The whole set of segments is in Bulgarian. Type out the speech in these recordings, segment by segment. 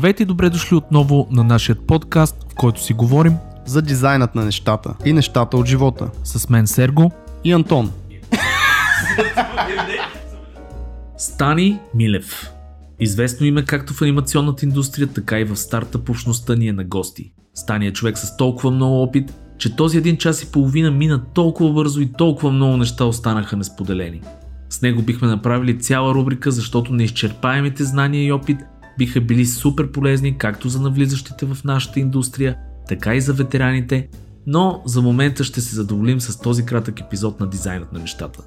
Здравейте и добре дошли отново на нашия подкаст, в който си говорим за дизайнът на нещата и нещата от живота. С мен Серго и Антон. Стани Милев. Известно име както в анимационната индустрия, така и в стартъп общността ни е на гости. Стани е човек с толкова много опит, че този 1 час и половина мина толкова бързо и толкова много неща останаха несподелени. С него бихме направили цяла рубрика, защото неизчерпаемите знания и опит биха били супер полезни както за навлизащите в нашата индустрия, така и за ветераните, но за момента ще се задоволим с този кратък епизод на дизайнът на нещата.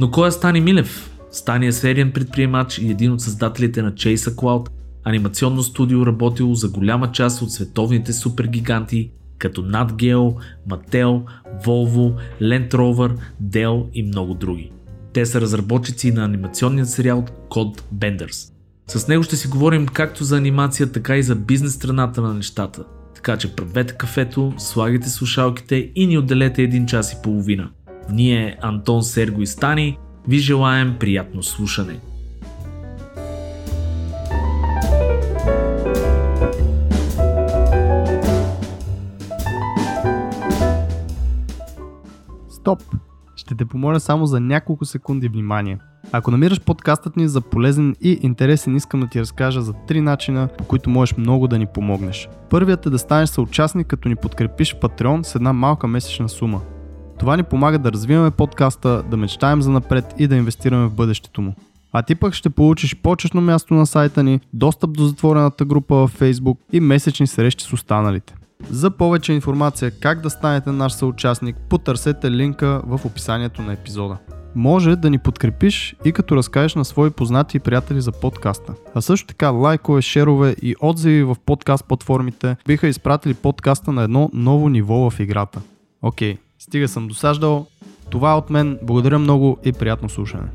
Но кой е Стани Милев? Стани е сериен предприемач и един от създателите на Chase a Cloud, анимационно студио, работило за голяма част от световните супергиганти, като NatGeo, Mattel, Volvo, Land Rover, Dell и много други. Те са разработчици на анимационния сериал Codebenders. С него ще си говорим както за анимация, така и за бизнес страната на нещата. Така че правете кафето, слагайте слушалките и ни отделете 1 час и половина. Ние, Антон, Серго и Стани, ви желаем приятно слушане. Стоп! Ще те помоля само за няколко секунди внимание. Ако намираш подкастът ни за полезен и интересен, искам да ти разкажа за 3 начина, по които можеш много да ни помогнеш. Първият е да станеш съучастник, като ни подкрепиш в Patreon с една малка месечна сума. Това ни помага да развиваме подкаста, да мечтаем за напред и да инвестираме в бъдещето му. А ти пък ще получиш почетно място на сайта ни, достъп до затворената група във Facebook и месечни срещи с останалите. За повече информация как да станете наш съучастник, потърсете линка в описанието на епизода. Може да ни подкрепиш и като разкажеш на свои познати и приятели за подкаста. А също така лайкове, шерове и отзиви в подкаст платформите биха изпратили подкаста на едно ново ниво в играта. Окей, стига съм досаждал. Това е от мен. Благодаря много и приятно слушане.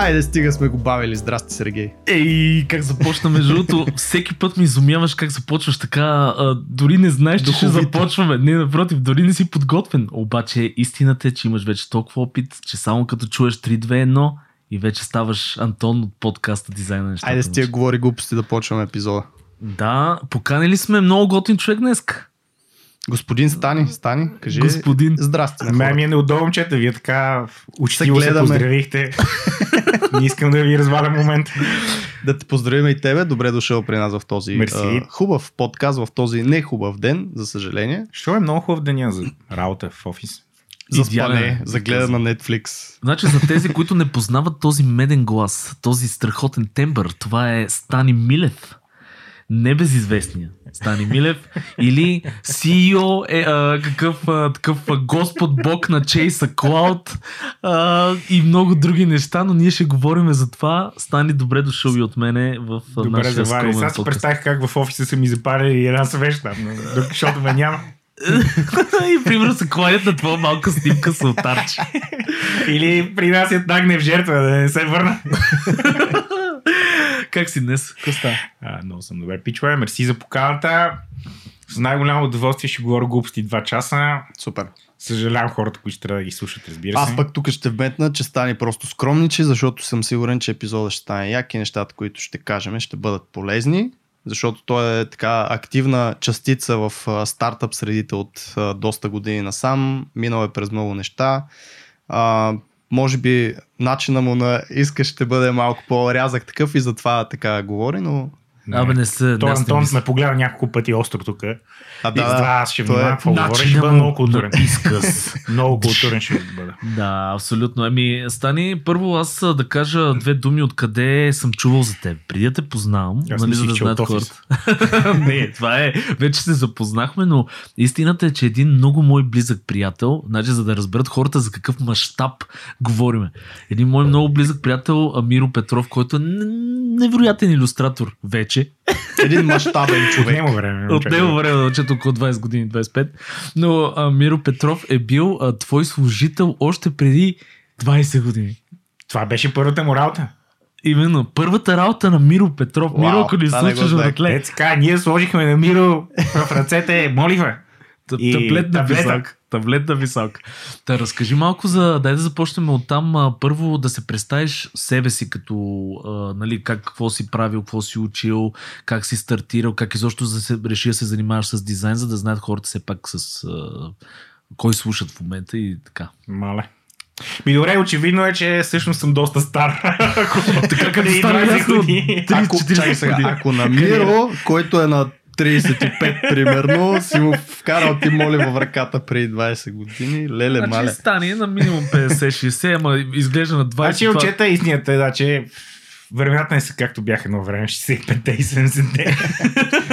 Айде, стига сме го бавили. Здрасти, Сергей. Ей, как започна, между другото. Всеки път ме изумяваш как започваш така. Дори не знаеш, че ще започваме. Не, напротив, дори не си подготвен. Обаче истината е, че имаш вече толкова опит, че само като чуеш 3-2-1 и вече ставаш Антон от подкаста Дизайн на нещата. Айде, стига говори глупости, да почваме епизода. Да, поканили сме много готин човек днес. Господин Стани, кажи. Господин. Здрасти. На мен ми е неудобно, че вие така учтиво се поздравихте. Не искам да ви развалям момент. Да те поздравим и тебе. Добре дошъл при нас в този хубав подкаст, в този не хубав ден, за съжаление. Що е много хубав деня за работа в офис? За спане, за гледане на Netflix. Значи за тези, които не познават този меден глас, този страхотен тембър, това е Стани Милев. Небезизвестния Стани Милев или CEO такъв господ бог на Chase a Cloud и много други неща, но ние ще говорим за това. Стани, добре дошъл и от мене в нашия скромен подкаст. Аз си представих как в офиса са ми запарили една съвеща, защото ме няма. И примерно се кланят на това малка снимка с алтарче. Или при нас е нагне в жертва, да не се върна. Как си днес? Коста? Много съм добре, пичове. Мерси за поканата. С най-голямо удоволствие ще говоря глупости 2 часа. Супер. Съжалявам хората, които ще трябва да ги слушат, разбира се. Аз пък тук ще вметна, че стане просто скромничи, защото съм сигурен, че епизодът ще стане як и нещата, които ще кажем, ще бъдат полезни, защото той е така активна частица в стартъп средите от доста години насам. Минал е през много неща. Може би начина му на иска ще бъде малко по-рязък такъв и затова така говори, но... Той Антон ме погледа няколко пъти остро тук. И затова аз ще внимавам какво говоря. Ще бъда много културен. Много културен ще бъда. Да, абсолютно. Ами, Стани, първо аз да кажа 2 думи откъде съм чувал за теб. Преди да те познавам. Аз мислих, че от офис. Не, това е. Вече се запознахме, но истината е, че един много мой близък приятел, значи за да разберат хората за какъв мащаб говориме. Един мой много близък приятел, Миро Петров, който е невероятен илюстратор вече. Един мащабен човек. От него време, начето около 20 години, 25. Но Миро Петров е бил твой служител още преди 20 години. Това беше първата му работа. Именно. Първата работа на Миро Петров. Вау, Миро, ако ни слушаш от атлет. Така, ние сложихме на Миро в ръцете моливе. Таблет на висок. Та, разкажи малко за... Дай да започнем от там. Първо да се представиш себе си като... нали, какво си правил, какво си учил, как си стартирал, как изобщо реши да се занимаваш с дизайн, за да знаят хората все пак с... кой слушат в момента и така. Мале. Ми добре, очевидно е, че всъщност съм доста стар. Така като стар, ясно. Ако на Миро, който е на 35 примерно, си му вкарал ти моли във ръката преди 20 години. Леле, мале. Значи Стани на минимум 50-60, ама изглежда на 20. Значи отчета истинията е, да, че вероятно е както бях едно време, 65 и 70.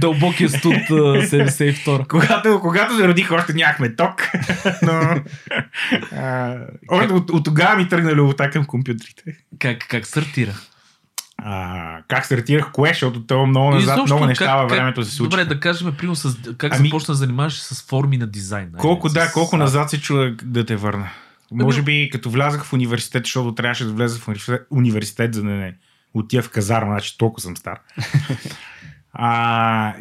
Дълбокия студ 72. Когато се родих, още нямахме ток. Но от тогава ми тръгна любовта към компютрите. Как стартира? Как стартирах кое, защото това много назад, изобщо, много неща във времето се случи. Добре, да кажем, примерно, как започна да занимаваш с форми на дизайн. Колко назад се чува да те върна. Може би като влязах в университет, защото трябваше да вляза в университет, за да не отида в казарма, значи толкова съм стар.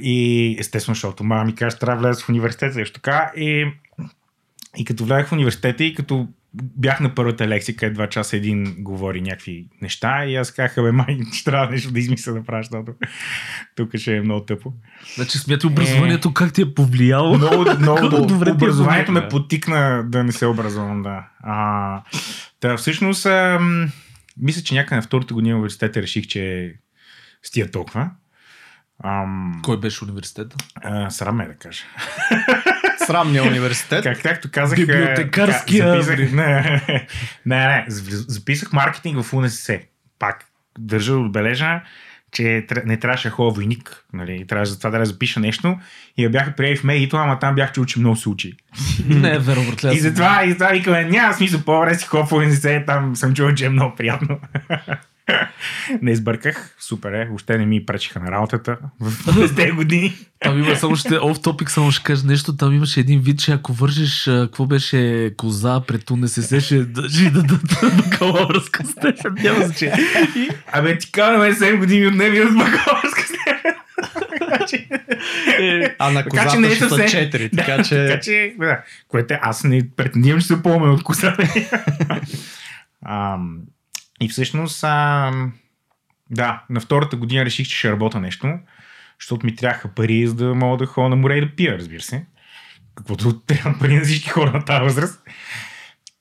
И естествено, защото мама ми каже, трябва да вляза в университет, защо така. И като влязах в университета и като бях на първата лекция, къде 2 часа един говори някакви неща и аз казах, бе, май, ще трябва нещо да измисля да правя, защото тук ще е много тъпо. Значи смятай образованието, как ти е повлияло? Много добре. Образованието ме потикна да не се образувам, да. Та всъщност, мисля, че някъде на втората година университета реших, че стия толкова. Кой беше университета? Срам е да кажа. Срамния университет. Както казах... Библиотекарския... Не, записах маркетинг в УНСС. Пак държа да отбележа, че не трябваше да ходя войник. Нали? Трябваше за това да запиша нещо. И я бяха приели в медиито, ама там бях чул, че много се учи. Не, веро, братле. И затова викаме, няма смисъл, по-добре си ходя в УНСС, там съм чул, че е много приятно. Не избърках, супер е, въобще не ми пречиха на работата в 10 години. Там има само ще оф-топик, само ще кажа нещо, там имаше един вид, че ако вържиш, какво беше коза, пред УНСС, ще държи да бакалавърска степен, няма значение. Абе, ти казваме 7 години от нея от бакалавърска степен. А на козата ще са 4, така че... Така че, което аз не претендирам, че се помня от козата. И всъщност, да, на втората година реших, че ще работя нещо, защото ми трябваха пари, за да мога да ходя на море и да пия, разбира се. Каквото трябва пари на всички хора на тази възраст.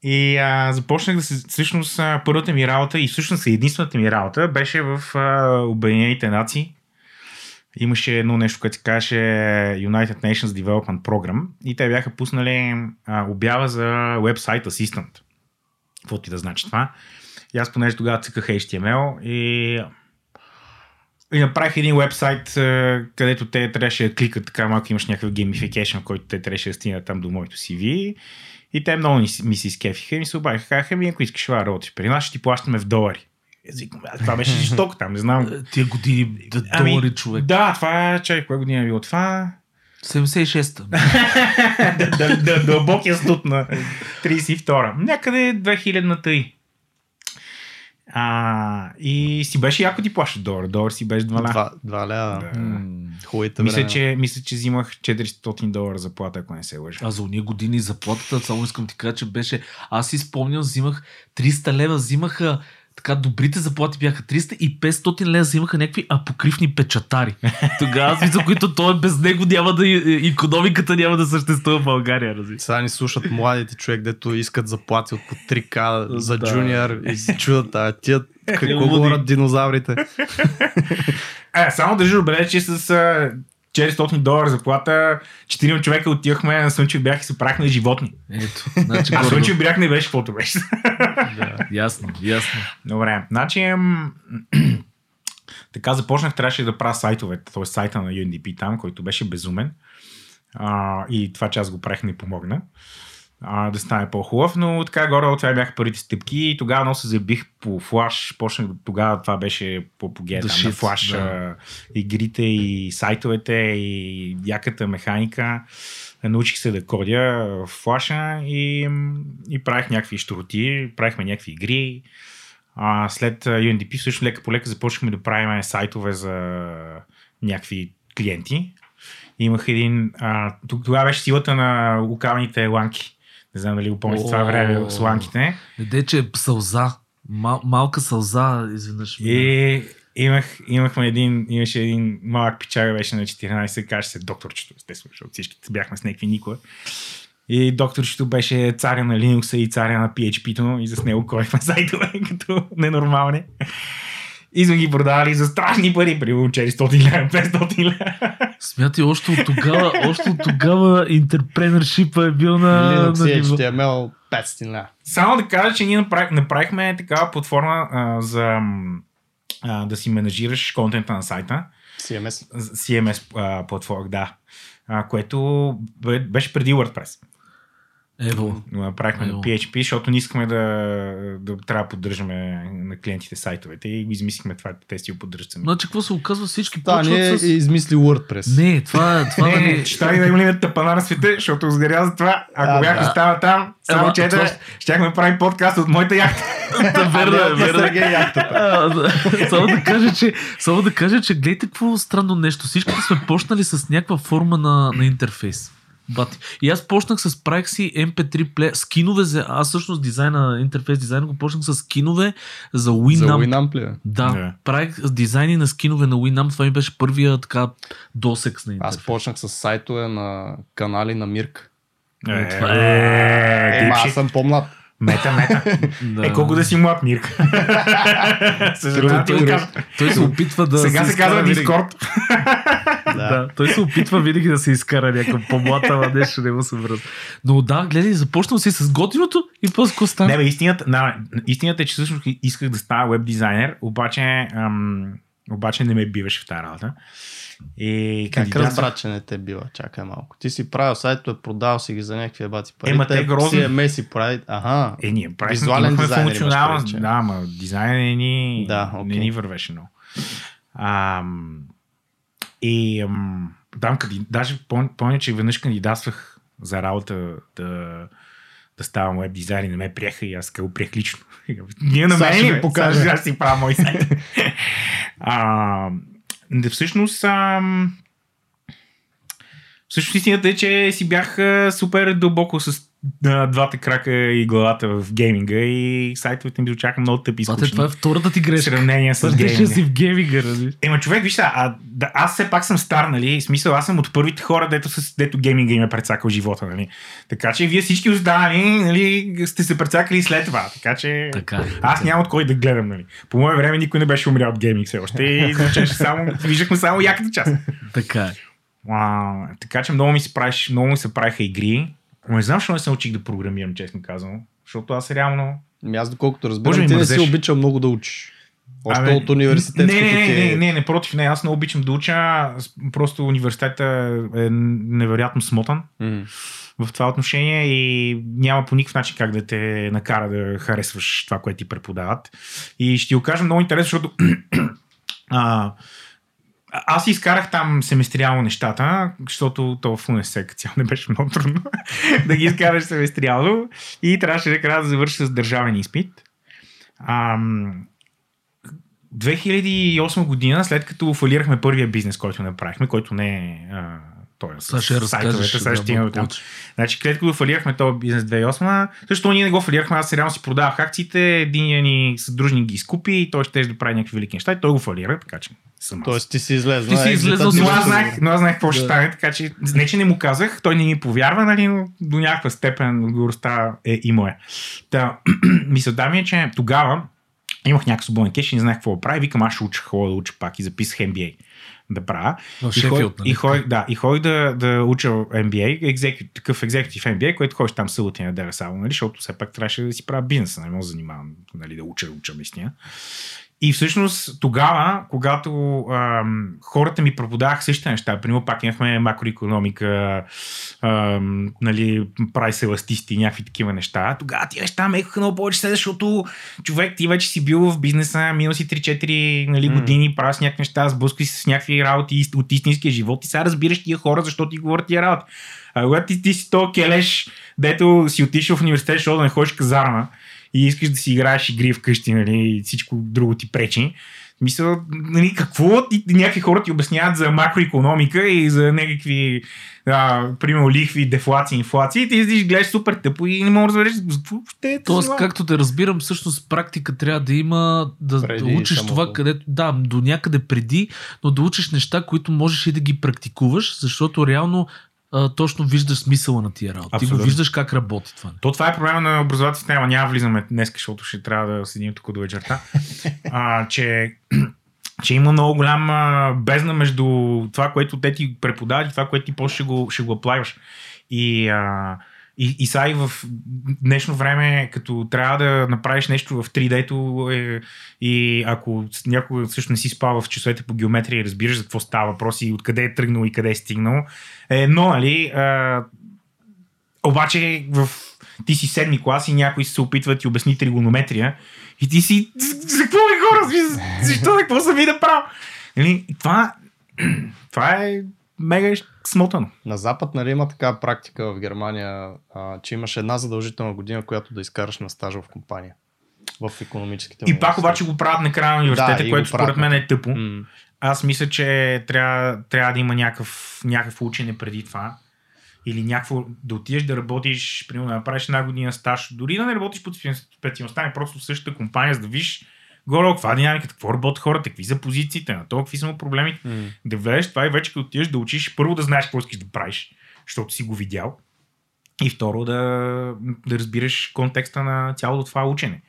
И започнах да се, всъщност, първата ми работа и всъщност единствената ми работа беше в Обединените нации. Имаше едно нещо, което се казваше United Nations Development Program и те бяха пуснали обява за Website Assistant. Каквото и да значи това. И аз понеже тогава цъках HTML и направих един вебсайт, където те трябваше да кликат така, малко имаш някакъв геймификейшн, който те трябваше да стигнат там до моето CV. И те много ми се изкефиха и ми се обадиха, казаха ми, ако искаш да работиш при нас, ще ти плащаме в долари. Това беше жестоко там, не знам. Тия години долари, човек. Да, това е, чай, коя година е било това? 76-та. Дълбокия студ на 32-та. Някъде 2000-та и. И си беше яко ти плащат долар. Долар си беше 2 лева. Да. Хубавите време. Мисля, че взимах $400 заплата, ако не се лъжа. А за уния години заплатата, само искам ти кажа, че беше... Аз си спомням, взимах 300 лева, взимаха... Така, добрите заплати бяха 300 и 500 лева взимаха някакви апокривни печатари. Тогава, за които той без него няма да... Икономиката няма да съществува в България. Сега ни слушат младите човек, дето искат заплати от по 3K за джуниор и се чудат, тия какво говорят динозаврите. Само държи добре, че с... $400 заплата, 4 човека отивахме на Слънчев бряг и се правихме животни. Ето, значи, а Слънчев бряг не беше каквото беше. Да, ясно. Добре, значи така започнах, трябваше да правя сайтовете, т.е. сайта на UNDP там, който беше безумен. И това, че аз го правих, не помогна да стане по-хубав, но така горе-долу това бяха първите стъпки и тогава много се забих по Flash, почнах тогава това беше по-погея на Flash, да. Игрите и сайтовете и яката механика. Научих се да кодя в Flash и правих някакви щуроти, правихме някакви игри. След UNDP всъщност лека-полека започнахме да правим сайтове за някакви клиенти. Имах един... Тогава беше силата на лукавните ланки. Не знам дали го помните това време с ланките. Де, че сълза. Малка сълза, изведнъж. И имаше един малък пичага, беше на 14, каже се докторчето, естествено, защото всичките бяхме с някакви никола. И докторчето беше царя на Linux и царя на PHP-то и за с него койхме сайтове като ненормални. И сме ги продавали за страшни пари, примерно 400 лв., 500 лв. Смятай, още от тогава интерпренършипа е бил на... Linux и HTML 500 лв. Само да кажа, че ние направихме такава платформа за да си менажираш контента на сайта. CMS платформа, да. Което беше преди WordPress. Ево. Направихме на PHP, защото не искаме да трябва да поддържаме на клиентите сайтовете и измислихме това, те си го поддържат сами. Значи, какво се оказва, всички почват с... измисли WordPress. Не, това не... Щяхме да им лимят тъпана на света, защото изгоря за това. Ако бях остава там, само четър, щяхме правим подкаст от моята яхта. Верно. Само да кажа, че гледайте какво странно нещо. Всички сме почнали с някаква форма на интерфейс. Бати. И аз почнах с прайкси MP3 плеер, скинове за... Аз всъщност дизайна, интерфейс дизайна го почнах с скинове за Winamp. За Winamp ли? Да, yeah. Правих дизайни на скинове на Winamp, това ми беше първия така досек на интерфейс. Аз почнах с сайтове на канали на Мирк. Аз съм по-млад. Мета. Колко да си млад, Мирк. Той се опитва да... Сега се казва Дискорд. Той се опитва винаги да се изкара някакъв по-млад, ама нещо не му се връзва. Но да, гледай, започнал си с готиното и по-ско стана. Не бе, истината е, че всъщност исках да стана веб дизайнер, обаче не ме биваше в тази работа. Как разбра, че не те бива? Чакай малко. Ти си правил сайтове, продавал си ги за някакви ебати пари. Те грозни. CMS си прави. Аха. Ние правихме функционалност. Да, ама дизайнът не ни вървеше много. И даже помня, че веднъж кандидатствах за работа да ставам веб дизайн и не ме приеха и аз го приех лично. Ние на мен ще покажа, аз си правя мой сайт. Всъщност истината е, че си бях супер дълбоко с двата крака и главата в гейминга и сайтовете ми звучаха много тъпи и скучни. Това е втората ти грешка. Сравнение с гейминга. Грешка си в гейминга, разви. Ема човек, вижте, аз все пак съм стар, нали? В смисъл, аз съм от първите хора, дето гейминга им е прецакал живота, нали? Така че вие всички останали, нали, сте се прецакали след това. Така че аз нямам от кой да гледам, нали? По мое време никой не беше умрял от гейминг все още и виждахме само яката част. Така че много ми се правиха игри. Не знам, защо не се научих да програмирам, честно казано. Защото аз реално... Аз доколкото разбирам, ти не си обичал много да учиш. Още от университетското ти... Не, против. Не, аз не обичам да уча. Просто университета е невероятно смотан в това отношение и няма по никакъв начин как да те накара да харесваш това, което ти преподават. И ще ти го кажа много интересно, защото... Аз изкарах там семестриално нещата, защото то в УНСС цяло не беше много трудно да ги изкараш семестриално и трябваше накрая да завърша с държавен изпит. 2008 година, след като фалирахме първия бизнес, който направихме, който не е сайтовете, сега ще имаме там. Значи, след като фалирахме този бизнес 2008, също ние не го фалирахме, аз реално си продавах акциите, един ни съдружник ги изкупи и той ще да прави някакви велики неща и той го фалира, така че... Тоест ти си излезна. Но аз знаех какво ще стане, така че не, че не му казах, той не ми повярва, нали, но до някаква степен отговорността е и моя. Мисълта ми е, че тогава имах някакъв свободен кеш и не знаех какво да правя. Викам, аз ще уча, хубаво да уча пак и записах MBA да правя. И ходих да уча MBA, такъв executive MBA, който ходиш там съботи на дера само, нали, защото все пак трябваше да си правя бизнеса, не мога да занимавам, нали, да уча наистина. И всъщност тогава, когато хората ми преподаваха същите неща, примерно пак имахме макроекономика, нали, прайс еластисти и някакви такива неща, тогава тия неща ме екоха много повече, защото човек, ти вече си бил в бизнеса, минал си 3-4 нали, години, правил си някакви неща, сблъсквай си с някакви работи от истинския живот и сега разбираш тия хора, защо ти говорят тия работи. А когато ти си то келеш, дето си отишъл в университет, защото да не ходиш казарма, и искаш да си играеш игри вкъщи, нали, и всичко друго ти пречи. Мисля, нали, какво някакви хора ти обясняват за макроекономика и за някакви, примерно, лихви, дефлации, инфлации, и ти издиш, гледаш супер тъпо и не можеш да разбереш за какво ще е. Тоест, както те разбирам, всъщност практика трябва да има, да учиш това, където, да, до някъде преди, но да учиш неща, които можеш и да ги практикуваш, защото реално точно виждаш смисъла на тия работа. Ти го виждаш как работи това. То това е проблема на образователната система. Няма влизаме днес, защото ще трябва да седим тук до вечерта. Че има много голяма бездна между това, което те ти преподават и това, което ти после ще го аплайваш. И сега и в днешно време, като трябва да направиш нещо в 3D-то и ако някой всъщност не си спава в часовете по геометрия и разбираш за какво става въпрос и откъде е тръгнал и къде е стигнал, но, нали, обаче ти си седми клас и някой се опитва да ти обясни тригонометрия и ти си, за какво ли хора? Защо, за какво съм ви да правя? Нали, това е мега смотано. На Запад, нали, има такава практика в Германия, че имаш една задължителна година, която да изкараш на стажа в компания. В икономическите университети. И пак обаче го правят на края на университета, да, което според мен е тъпо. Аз мисля, че трябва да има някакъв учене преди това. Или някакво да отидеш да работиш, примерно да направиш една година стаж, дори да не работиш под специалността, не просто в същата компания, за да виж горе, каква е динамиката, какво работят хората, какви са позициите, на това, какви са му проблемите. Да влезеш това и вече като отидеш да учиш, първо да знаеш какво искаш да правиш, защото си го видял. И второ да разбираш контекста на цялото това учене.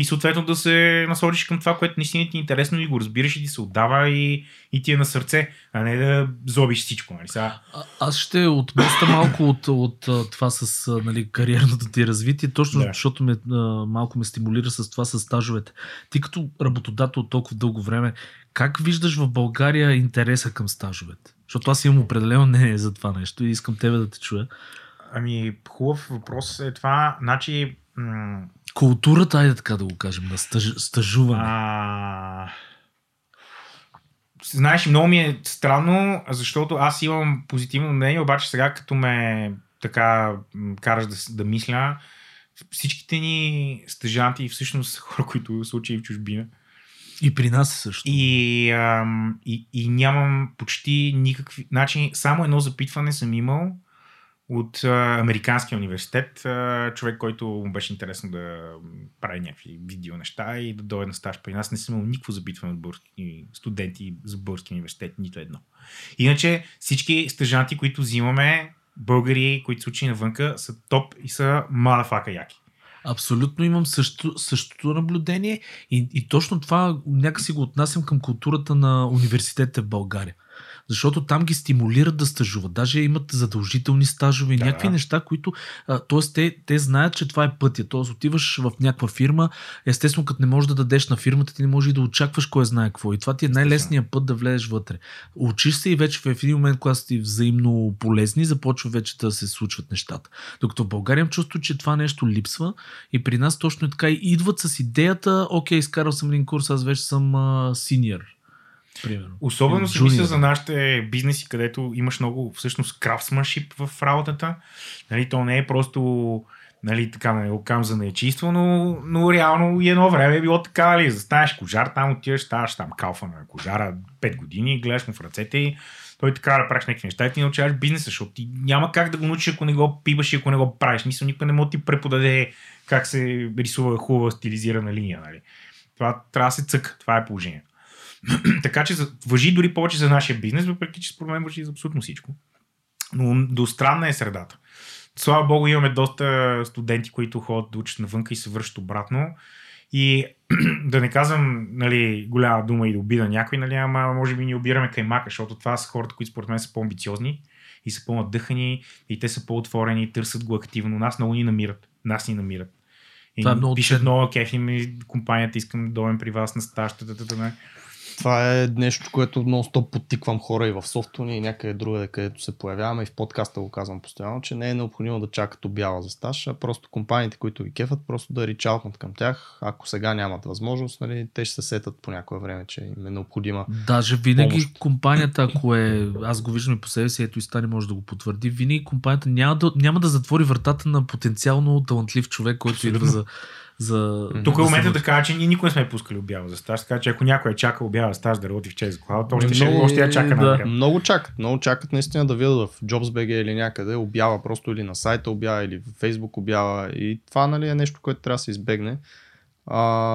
И съответно да се насочиш към това, което наистина ти е интересно и го разбираш и ти се отдава и ти е на сърце, а не да зобиш всичко. Нали? Аз ще отмъста малко от това с, нали, кариерното ти развитие, точно защото малко ме стимулира с това с стажовете. Ти като работодател толкова дълго време, как виждаш в България интереса към стажовете? Защото аз имам определено мнение за това нещо и искам тебе да те чуя. Ами, хубав въпрос е това. Значи, културата, айде така да го кажем, да стажуване. Знаеш, много ми е странно, защото аз имам позитивно мнение, обаче сега като ме така караш да мисля, всичките ни стажанти всъщност са хора, които са учили в чужбина. И при нас също. И нямам почти никакви... Значи, само едно запитване съм имал от Американския университет, човек, който му беше интересно да прави някакви видео неща и да дойде на стаж при нас. Не съм имал никакво запитване от български студенти за български университет, нито едно. Иначе всички стажанти, които взимаме, българи, които са учени навънка, са топ и са мадафака яки. Абсолютно имам същото наблюдение и точно това някакси го отнасям към културата на университетите в България. Защото там ги стимулират да стажуват. Даже имат задължителни стажове и някакви неща, които... Тоест, те знаят, че това е пътя. Тоест, отиваш в някаква фирма, естествено, като не можеш да дадеш на фирмата, ти не можеш и да очакваш кой знае какво. И това ти е най-лесният път да влезеш вътре. Учиш се и вече в един момент, когато си взаимно полезни, започва вече да се случват нещата. Докато в България им чувствам, че това нещо липсва и при нас точно е така. И идват с идеята, окей, изкарал съм един курс, аз вече съм синьор. Примерно. Особено се мисля за нашите бизнеси, където имаш много всъщност крафтсманшип в работата. Нали, то не е просто, нали, така, нали, камза не е чисто, но реално едно време е било така, нали, застанеш кожар, там отиваш, ставаш там калфа на кожара 5 години, гледаш му в ръцете и той така да правиш някакви неща и ти научаваш бизнеса, защото ти няма как да го научиш, ако не го пиваш и ако не го правиш. Мисля, никой не може да ти преподаде как се рисува хубава стилизирана линия. Нали. Това трябва да се цъка, това е положение. Така че важи дори повече за нашия бизнес, въпреки че според мен важи за абсолютно всичко. Но достранна е средата. Слава богу, имаме доста студенти, които ходят да учат навънка и се връщат обратно. И да не казвам, нали, голяма дума и да обида някой, нали, ама може би ни обираме каймака, защото това са хората, които според мен са по-амбициозни и са по-надъхани и те са по-отворени, търсят го активно. Нас много ни намират. И пишат много кефи ми компанията, искам да дойдем при вас на стаж. Това е нещо, което нон-стоп подтиквам хора и в софтуни и някъде друга, където се появяваме, и в подкаста го казвам постоянно, че не е необходимо да чакат обява за стаж, а просто компаниите, които ги кефат, просто да ричаутнат към тях. Ако сега нямат възможност, нали, те ще се сетат по някое време, че им е необходима. Даже винаги помощ. Компанията, ако е, аз го виждам и по себе си, ето и Стани може да го потвърди, винаги компанията няма да затвори вратата на потенциално талантлив човек, който идва за за... Тук момента да кажа, че ние никога не сме пускали обява за стаж, така че ако някой е чакал обява за стаж да работи в Chase a Cloud, още я чака на време. Много чакат наистина да видят в JobsBG или някъде обява, просто или на сайта обява, или в Facebook обява, и това, нали, е нещо, което трябва да се избегне.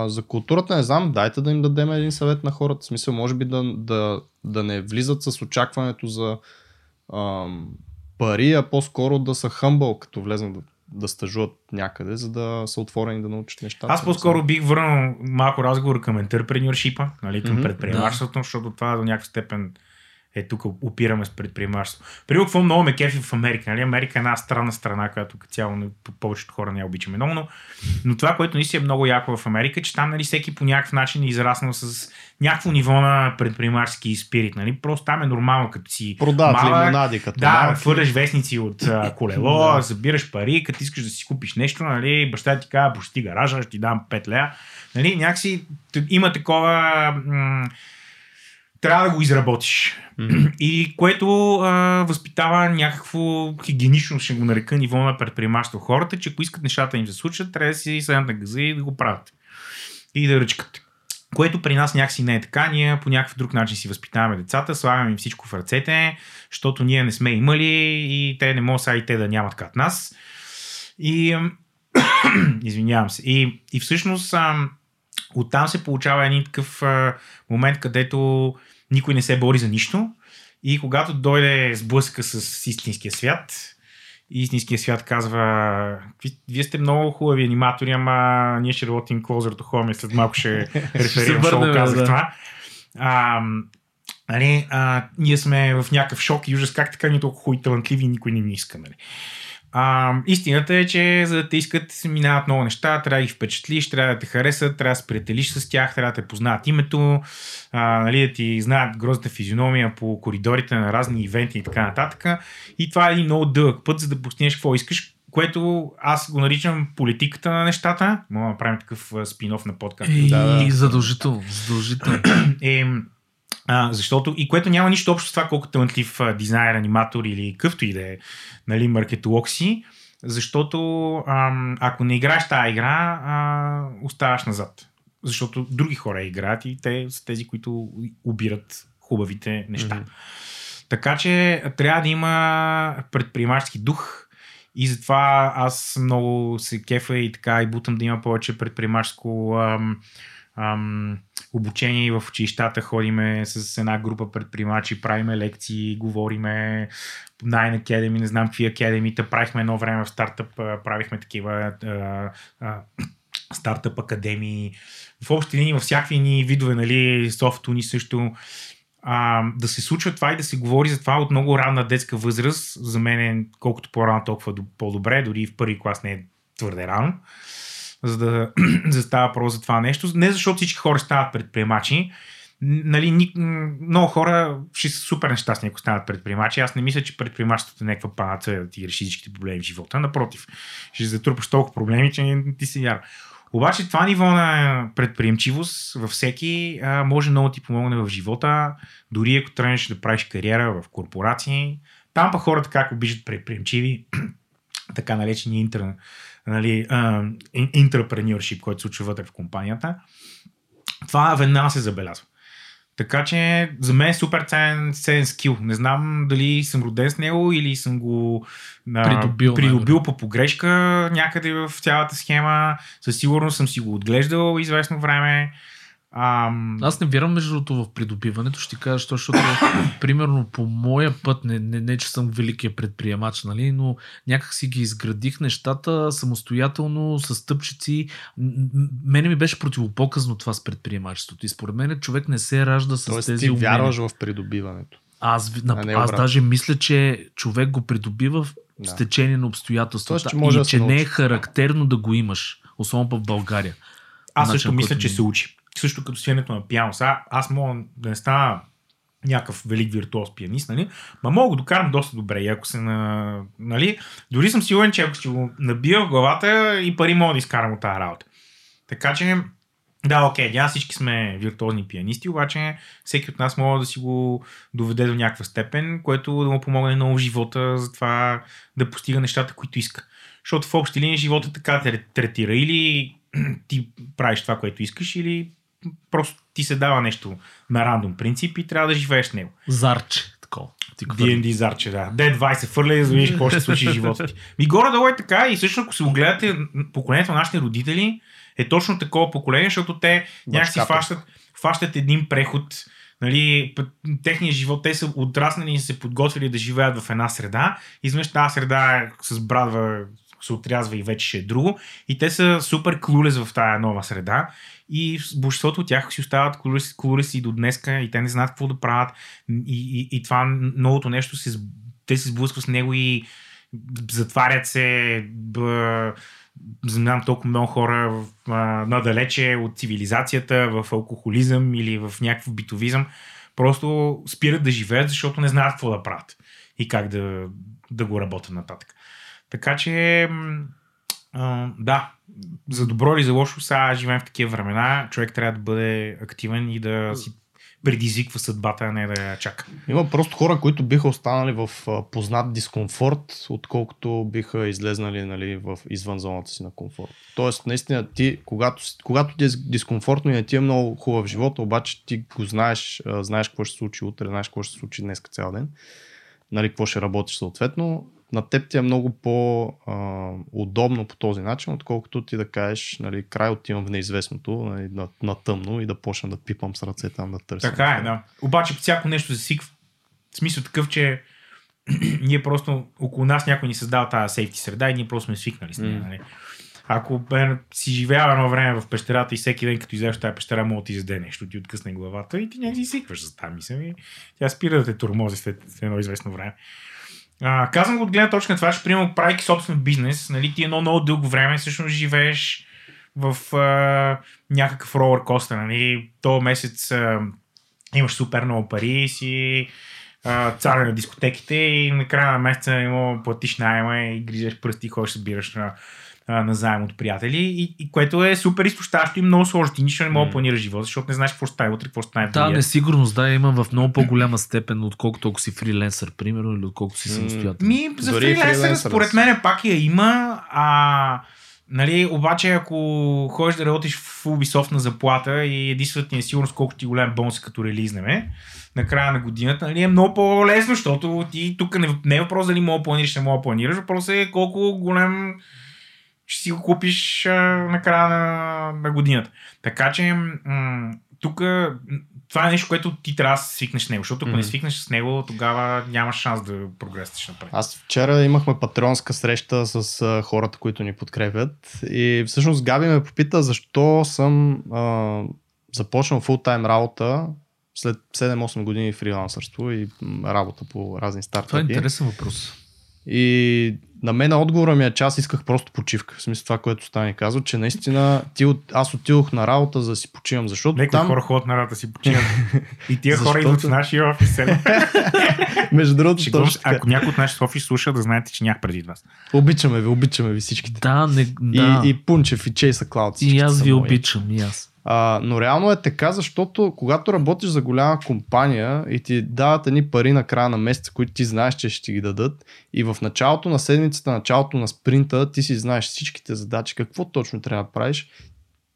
За културата не знам, дайте да им дадем един съвет на хората, в смисъл може би да не влизат с очакването за пари, а по-скоро да са хъмбъл, като влезнат да стажуват някъде, за да са отворени да научат неща. Аз по-скоро бих върнал малко разговор към ентерпреньоршипа, нали, към предприемачеството, защото това до някаква степен е тук опираме с предприемачество. Примерно какво много ме кефи в Америка. Нали? Америка е една странна страна, която цяло повечето хора не обичаме много, но това, което наистина е много яко в Америка, че там, нали, всеки по някакъв начин е израснал с някакво ниво на предприемачески спирит. Нали? Просто там е нормално, като си продават лимонади, като да, хвърляш вестници от колело, събираш пари, като искаш да си купиш нещо, нали? Баща ти казва, пусти гаража, ще ти дам 5 лея. Нали? Някакси има такова... трябва да го изработиш. И което възпитава някакво хигиенично, ще го нарека, ниво на предприемачество хората, че ако искат нещата им да се случат, трябва да си седнат на газа и да го правят. И да ръчкат. Което при нас някакси не е така. Ние по някакъв друг начин си възпитаваме децата, слагаме им всичко в ръцете, защото ние не сме имали и те не могат и те да нямат като нас. И извинявам се. И всъщност... оттам се получава един такъв момент, където никой не се бори за нищо, и когато дойде сблъска с истинския свят, истинския свят казва: вие сте много хубави аниматори, ама ние ще работим closer to home, след малко ще реферирам, шоу казах това. Нали, ние сме в някакъв шок и ужас, как така ние толкова хубави, талантливи, никой не ни иска. Нали. Истината е, че за да те искат минават много неща, трябва да ги впечатлиш, трябва да те харесат, трябва да се приятелиш с тях, трябва да те познават името, нали, да ти знаят грозната физиономия по коридорите на разни ивенти и така нататък. И това е един много дълъг път, за да постигнеш какво искаш, което аз го наричам политиката на нещата. Мога да направим такъв спин-оф на подкаст. И задължително. Защото и което няма нищо общо с това колко талантлив дизайнер, аниматор или къвто и да е, нали, маркетолог си, защото ако не играеш тази игра, оставаш назад. Защото други хора играят и те са тези, които обират хубавите неща. Така че трябва да има предприемачески дух, и затова аз много се кефа и така и бутам да има повече предприемаческо обучение. В училищата ходиме с една група предприемачи, правиме лекции, говориме Nine Academy, не знам какви академита, правихме едно време в стартъп, правихме такива стартъп академии. В общи линии, във всякакви ни видове, нали, софтуни също. Да се случва това и да се говори за това от много ранна детска възраст. За мен е колкото по-рано, толкова по-добре, дори в първи клас не е твърде рано, за да става въпрос за това нещо. Не защото всички хора стават предприемачи. Нали, много хора ще са супер нещастни, ако станат предприемачи. Аз не мисля, че предприемачеството е някаква панацея да ти реши всичките проблеми в живота. Напротив, ще затрупаш толкова проблеми, че не ти се яра. Обаче това ниво на предприемчивост във всеки може много ти помогне в живота. Дори ако тръгнеш да правиш кариера в корпорации. Там па хората как обиждат предприемчиви, така наречени интрапреньоршип, който се случва вътре в компанията, това веднага се забелязва. Така че за мен е супер ценен скил. Не знам дали съм роден с него или съм го придобил по погрешка някъде в цялата схема. Със сигурност съм си го отглеждал известно време. Аз не вярвам, между другото, в придобиването. Ще ти кажа, защото примерно по моя път, не че съм великият предприемач, нали, но някак си ги изградих нещата самостоятелно, с стъпчици. Мене ми беше противопоказно това с предприемачеството. И според мен човек не се ражда с тези умения. Тоест ти вярваш в придобиването. Аз даже мисля, че човек го придобива в стечение на обстоятелствата. И че не е характерно да го имаш. Особено в България. Аз също мисля, че се учи. Също като свирането на пиано. Аз мога да не стана някакъв велик виртуоз пианист, нали? Ма мога го докарам доста добре. И ако се нали, дори съм сигурен, че ако ще го набия в главата, и пари мога да изкарам от тази работа. Така че, да, окей, всички сме виртуозни пианисти, обаче всеки от нас може да си го доведе до някаква степен, което да му помогне много в живота, за това да постига нещата, които иска. Защото в общи линии живота така третира. Или ти правиш това, което искаш, или просто ти се дава нещо на рандом принцип и трябва да живееш с него. Зарче, такова. D&D зарче, да. D20 се фърля и да завидиш какво ще случи живота ти. И горе-долу е така, и всъщност ако се огледате, поколението на нашите родители е точно такова поколение, защото те някак си фащат един преход. Нали, техният живот, те са отраснали и се подготвили да живеят в една среда. Изведнъж тази среда с брадва се отрязва и вече ще е друго. И те са супер клулес в тая нова среда. И большинството от тях си остават клулеси до днеска и те не знаят какво да правят. И това новото нещо, те се сблъскват с него и затварят се. Знам толкова много хора надалече от цивилизацията, в алкохолизъм или в някакъв битовизъм. Просто спират да живеят, защото не знаят какво да правят и как да го работят нататък. Така че, да, за добро или за лошо, сега живеем в такива времена, човек трябва да бъде активен и да си предизвиква съдбата, а не да я чака. Има просто хора, които биха останали в познат дискомфорт, отколкото биха излезнали, нали, в извън зоната си на комфорт. Тоест, наистина, ти, когато ти е дискомфортно и не ти е много хубав живот, обаче ти го знаеш какво ще се случи утре, знаеш какво ще се случи днес цял ден, нали, какво ще работиш съответно, на теб ти е много по-удобно по този начин, отколкото ти да кажеш, нали, край отивам в неизвестното, нали, на тъмно и да почна да пипам с ръце там да търся. Така е, да. Обаче всяко нещо засиква. В смисъл такъв, че ние просто, около нас някой ни създава тази сейфти среда и ние просто сме свикнали с нея. Нали? Ако си живея едно време в пещерата и всеки ден като излезеш тази пещера, мога да ти изяде нещо, ти откъсне главата и ти някак си свикваш за тази мисъл и тя спира да те тормози след едно известно време. Казвам го от гледна точка на това, че примерно правейки собствен бизнес, нали, ти едно много дълго време всъщност живееш в някакъв ролър костър, нали, то месец имаш супер много пари, си царя на дискотеките и на края на месеца има платиш найма и грижеш пръсти и ходиш събираш на заем от приятели, и което е супер изтощащо и много сложно. Ти нищо не мога да планираш живота, защото не знаеш какво ще стане утре, какво ще стане в другия. Да, несигурност, да, има в много по-голяма степен, отколкото ако си фриленсър, примерно, или отколкото си самостоятел. За фриленсър, според мен, пак я има, нали, обаче ако ходиш да работиш в Ubisoft на заплата и единствено ти е сигурност колко ти голям бонус като релизнеме на края на годината, нали, е много по-лесно, защото ти тук не е въпрос дали мога да планираш, не мога да планираш, въпрос е колко голям ще си го купиш на края на годината. Така че тук това е нещо, което ти трябва да свикнеш с него, защото ако не свикнеш с него, тогава нямаш шанс да прогресиш напред. Аз вчера имахме патреонска среща с хората, които ни подкрепят, и всъщност Габи ме попита защо съм започнал фултайм работа след 7-8 години фрилансърство и работа по разни стартъпи. Това е интересен въпрос. И на мен отговора ми е, че аз исках просто почивка. В смисъл това, което Стани казва, че наистина аз отидох на работа за да си почивам, защото некои хора ходят на работа си почиват. И тия хора идват в нашия офис. Между другото, ако някой от нашия офис слуша, да знаете, че нях преди вас. Обичаме ви всичките. Да, да. И Пунчев, и Chase a Cloud. И аз ви обичам, и аз. Но реално е така, защото когато работиш за голяма компания и ти дават едни пари на края на месеца, които ти знаеш, че ще ти ги дадат, и в началото на седмицата, началото на спринта, ти си знаеш всичките задачи, какво точно трябва да правиш.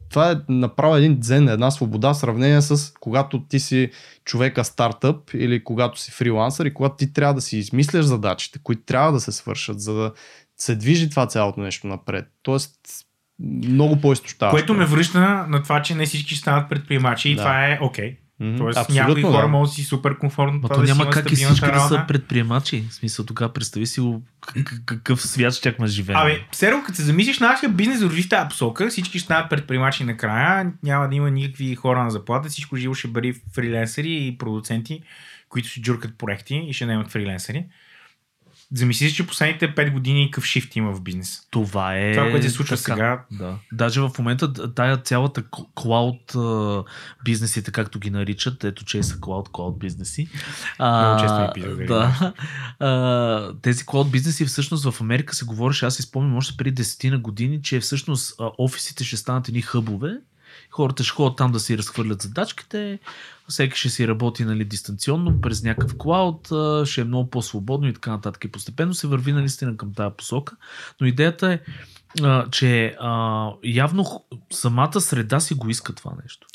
Това е направо един дзен, една свобода в сравнение с когато ти си човека стартъп или когато си фрилансър и когато ти трябва да си измисляш задачите, които трябва да се свършат, за да се движи това цялото нещо напред. Тоест, много по-изтощаващо. Което ме връща на това, че не всички станат предприемачи, и това е окей. Тоест абсолютно, някои хора могат да си супер комфортно. Това да няма как и всички да са предприемачи. В смисъл, тогава представи си какъв свят ще тяхме живеем. Абе, сериозно, като се замислиш, нашия бизнес държи в тази посока, всички ще станат предприемачи накрая, няма да има никакви хора на заплата, всичко живо ще бъде фрилансери и продуценти, които си джуркат проекти и ще наемат фрилансери. Замисли си, че последните 5 години къв шифт има в бизнес. Това, което се случва така, сега. Да. Даже в момента тая цялата клауд бизнесите, както ги наричат, ето че са клауд бизнеси. Много често ми пишат. Да. Тези клауд бизнеси всъщност в Америка се говореше, аз си спомням още преди 10 години, че всъщност офисите ще станат едни хъбове, хората ще ходят там да си разхвърлят задачките, всеки ще си работи, нали, дистанционно през някакъв клауд, ще е много по-свободно и така нататък. И постепенно се върви наистина към тази посока, но идеята е, че явно самата среда си го иска това нещо.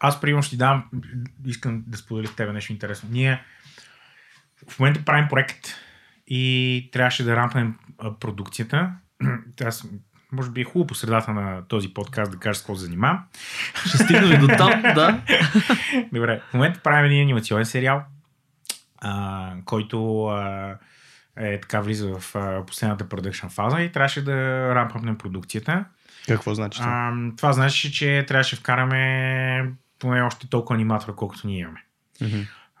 Аз примерно ще ти дам, искам да споделя с тебе нещо интересно. Ние в момента правим проект и трябваше да рампнем продукцията. Аз може би е хубаво по средата на този подкаст да кажа с какво се занимавам. Ще стигнем до там, да. Добре, в момента правим един анимационен сериал, който е така влиза в последната продъкшн фаза и трябваше да рампнем продукцията. Какво значи? Това значи, че трябваше вкараме поне още толкова аниматора, колкото ние имаме.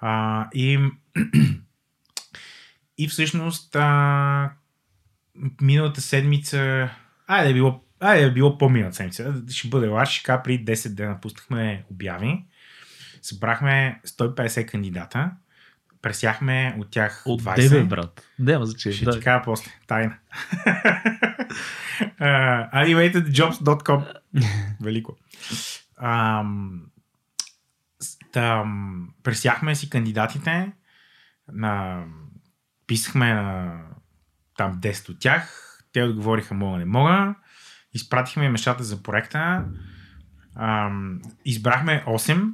Mm-hmm. И всъщност миналата седмица, е било по-миналата седмица, ще бъде ларшика, при 10 дена пуснахме обяви, събрахме 150 кандидата, пресяхме от тях 20. От 9, брат. Няма значение. Ще ти кажа после. Тайна. Animatedjobs.com. Велико. Пресяхме си кандидатите, писахме там 10 от тях, те отговориха мога, не мога, изпратихме нещата за проекта, избрахме 8,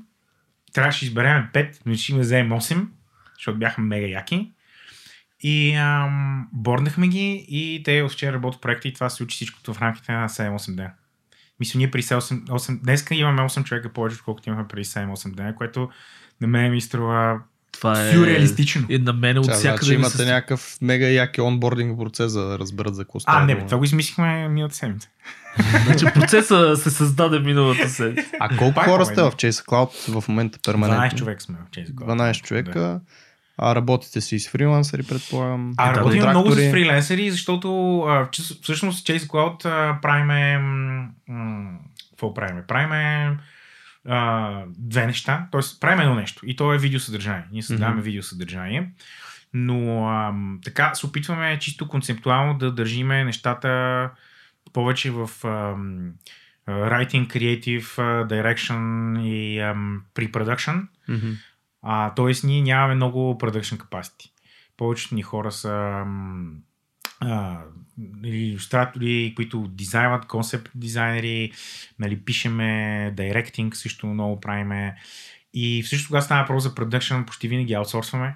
трябваше да изберем 5, но ще им вземем 8, защото бяха мега яки. И борнахме ги и те от вчера работят проекта и това се случи всичкото в рамките на 7-8 дена. Мисля, ние при 7-8... Днеска имаме 8 човека повече, отколкото имахме преди 7-8 дена, което на мен ми струва сюрреалистично. И на мен от всякъде... Значи имате някакъв мега яки онбординг процес, за да разберат за какво става. Не, това го измислихме миналата седмица. Значи процесът се създаде миналата седмица. А колко хора сте в Chase a Cloud в момента перманентно? 12 човек сме в Chase a Cloud. 12 човека. Да. А работите си с фрилансери, предполагам? Работим много с фрилансери, защото всъщност Chase a Cloud правиме две неща, т.е. правим едно нещо и то е видеосъдържание. Ние създаваме видеосъдържание, но така се опитваме чисто концептуално да държиме нещата повече в writing, creative, direction и pre-production. Mm-hmm. Т.е. ние нямаме много production capacity. Повечето ни хора са иллюстратори, които дизайнват, концепт дизайнери, нали, пишеме директинг, също много правиме. И всъщност кога става въпрос за продъкшън, почти винаги аутсорсваме.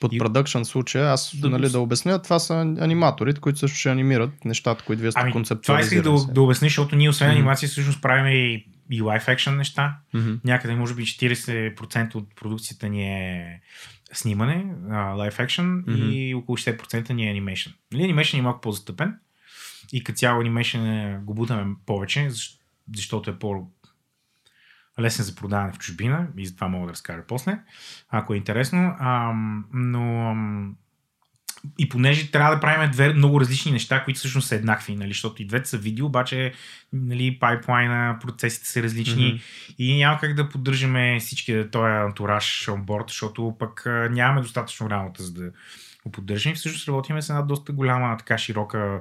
Под продъкшън случая, да обясня, това са аниматорите, които също ще анимират нещата, които вие сте концептуализирали. Това исках да обясня, защото ние освен анимация всъщност правиме и live action неща. Mm-hmm. Някъде може би 40% от продукцията ни е снимане, live action, и около 60% ни е анимейшн. Анимейшн е малко по-застъпен и като цяло анимейшн го бутаме повече, защото е по-лесен за продаване в чужбина и за това мога да разкажа после, ако е интересно. И понеже трябва да правим две много различни неща, които всъщност са еднакви, нали, защото и двете са видео, обаче, нали, пайплайна, процесите са различни, и няма как да поддържаме всички този антураж онборд, защото пък нямаме достатъчно работа, за да го поддържаме. Всъщност работим с една доста голяма, така широка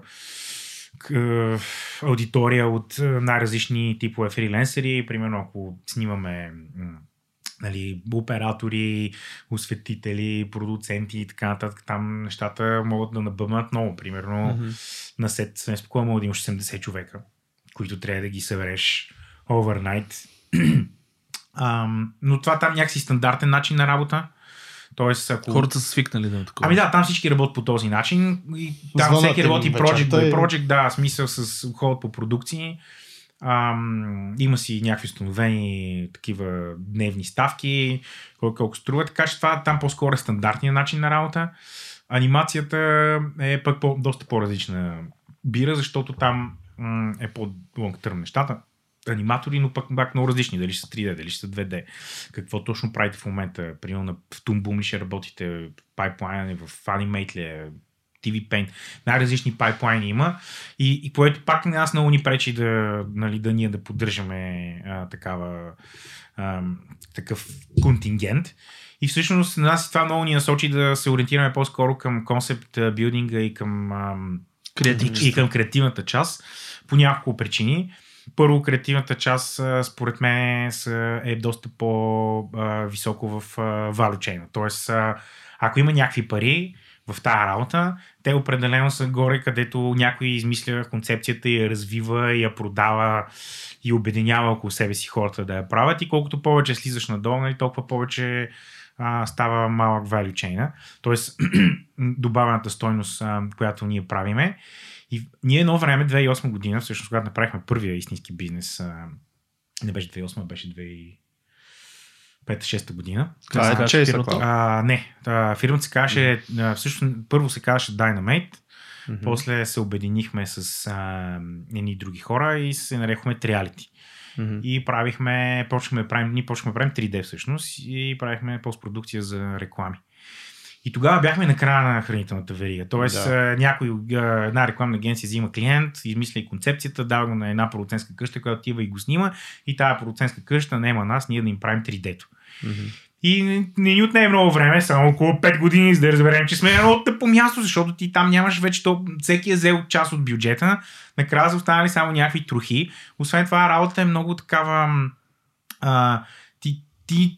аудитория от най-различни типове фриленсери. Примерно ако снимаме, нали, оператори, осветители, продуценти и така нататък. Там нещата могат да набъмнат много. Примерно на сет се неспокоен мога да имаш 70 човека, които трябва да ги събереш overnight. Но това там някакси стандартен начин на работа. Тоест, ако... Хората са свикнали да е такова. Там всички работят по този начин. И там звонат, всеки работи project by project. Да, смисъл с ход по продукции. Има си някакви установени такива дневни ставки, колко струва, така че това там по-скоро е стандартният начин на работа. Анимацията е пък доста по-различна бира, защото там е по-лонгтърм нещата. Аниматори, но пък много различни, дали ще са 3D, дали ще са 2D, какво точно правите в момента, примерно в Toon Boom ли ще работите, в Pipeline, в Animate ли е, TV Paint, най-различни пайплайни има и което пак нас много ни пречи да, нали, да ние да поддържаме такъв контингент и всъщност нас това много ни насочи да се ориентираме по-скоро към концепт билдинга и към креативната част по няколко причини. Първо, креативната част, според мен, е доста по-високо в value chain. Тоест, ако има някакви пари в тази работа, те определено са горе, където някой измисля концепцията и я развива, и я продава и обединява около себе си хората да я правят. И колкото повече слизаш надолу, нали, толкова повече става малък value chain-а. Тоест, добавената стойност, която ние правиме. И ние едно време, 2008 година, всъщност когато направихме първия истински бизнес, не беше 2008, беше 2005-2006 година. Това е Chase a Cloud. Не, фирмата се казваше, всъщност първо се казваше Dynamite, mm-hmm. после се обединихме с едни други хора и се нарехме Triality. Mm-hmm. И почнахме да правим 3D всъщност и правихме постпродукция за реклами. И тогава бяхме на края на хранителната верига. Тоест, една рекламна агенция взима клиент, измисля и концепцията, дава го на една продуцентска къща, която отива и го снима, и тая продуцентска къща наема нас, ние да им правим 3D-то. Mm-hmm. И не ни отне много време, само около 5 години, за да разберем, че сме едно тъпо място, защото ти там нямаш вече то, всеки е взел част от бюджета, накрая са останали само някакви трохи. Освен това, работата е много такава.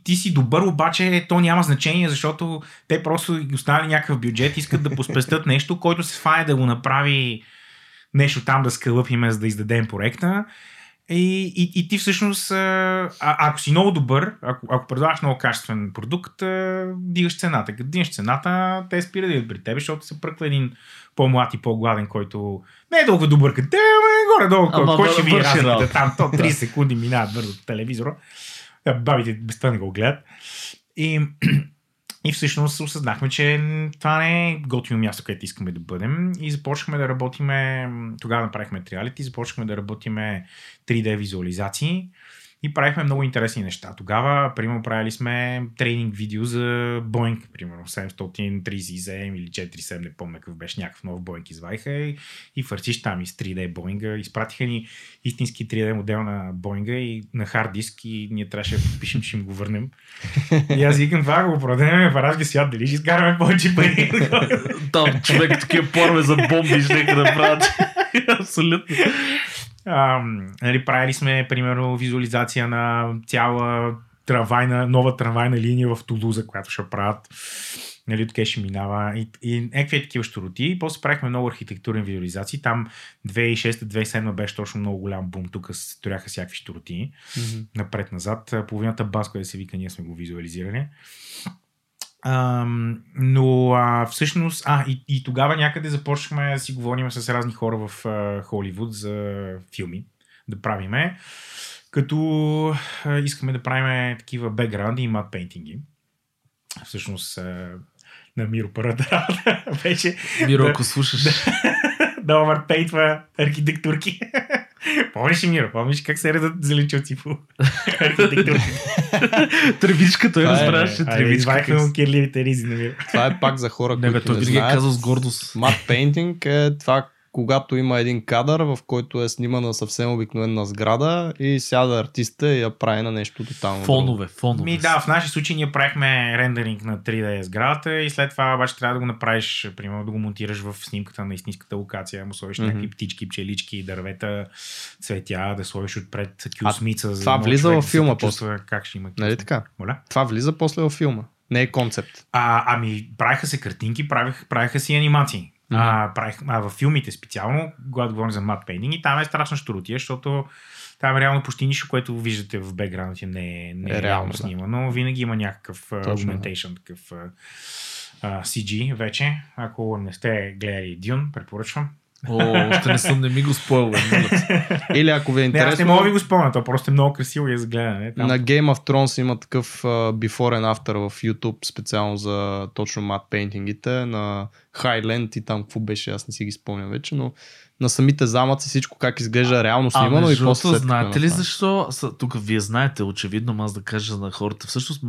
Ти си добър, обаче то няма значение, защото те просто останали някакъв бюджет, искат да поспестят нещо, който се фае да го направи нещо там, да скълъпиме, за да издадем проекта. И ти всъщност, ако си много добър, ако предлагаш много качествен продукт, дигаш цената. Като дигаш цената, те спират да идват при тебе, защото се пръква един по-млад и по-гладен, който не е толкова добър като тебе, горе-долу, кой ще ви разликата там, то 3 секунди минават бързо от телевизора. Бабите без това не го гледат. И всъщност осъзнахме, че това не е готино място, където искаме да бъдем. И започнахме да работиме, тогава направихме Triality, започнахме да работиме 3D визуализации и правихме много интересни неща. Тогава, примерно, правили сме тренинг видео за Boeing, примерно 737 или 47, не помня какъв беше, някакъв нов Boeing извадиха и фърсиш там из 3D Boeing-а. Изпратиха ни истински 3D модел на Boeing-а и на хард диск и ние трябваше да подпишем, че им го върнем. И аз викам, това го продадем, варажки свят, дали ще изкараме повече пари. Там човек такива порве за бомби ще да правят. Абсолютно. Правили сме, примерно, визуализация на цяла нова трамвайна линия в Тулуза, която ще правят. Тук ще минава. И някакви такива щуроти. И после правихме много архитектурни визуализации. Там 2006-2007 беше точно много голям бум. Тук се торяха всякакви щуроти. Mm-hmm. Напред-назад. Половината бас, която се вика, ние сме го визуализирали. Всъщност... И тогава някъде започнахме да си говорим с разни хора в Холивуд за филми да правиме, като искаме да правиме такива бекграунди и мат пейнтинги. Всъщност на Миро първата вече... Миро, ако слушаш... Да овърпейтва архитектурки. Помниш ли, Миро? Помниш как се редат зеленчуци по архитектурки? Тревичка, той разбираше тревичка. Извадихме му кирливите ризи на Миро. Това е пак за хора, които не знаят. Казал с гордост. Matte painting е това, когато има един кадър, в който е снимана съвсем обикновена сграда и сяда артиста и я прави на нещо тотално. Фонове. Да, в нашия случай ние правихме рендеринг на 3D сградата и след това обаче трябва да го направиш, примерно да го монтираш в снимката на истинската локация, му сложиш някакви птички, пчелички, дървета, цветя, да сложиш отпред кюсмица. Това влиза във филма после. Как ще има кюсмица? Нали така? Моля? Това влиза после във филма. Не е концепт. Правиха се картинки, правиха си анимации. Във филмите специално, когато говорим за мат пейнтинг, и там е страшна щуротия, защото там е реално почти нищо, което виждате в бекграундите, не е реално снимано, но винаги има някакъв augmentation, такъв CG вече. Ако не сте гледали Dune, препоръчвам. Още не съм, не ми го спойвам. Или ако ви е интересно... Не мога ви го спомня, то просто е много красиво и е за гледане. Там... На Game of Thrones има такъв Before and After в YouTube, специално за точно мат-пейнтингите на Highland и там какво беше, аз не си ги спомням вече, но на самите замъци всичко как изглежда реално снимано и после след. Знаете ли защо? Тук вие знаете, очевидно, аз да кажа на хората. Всъщност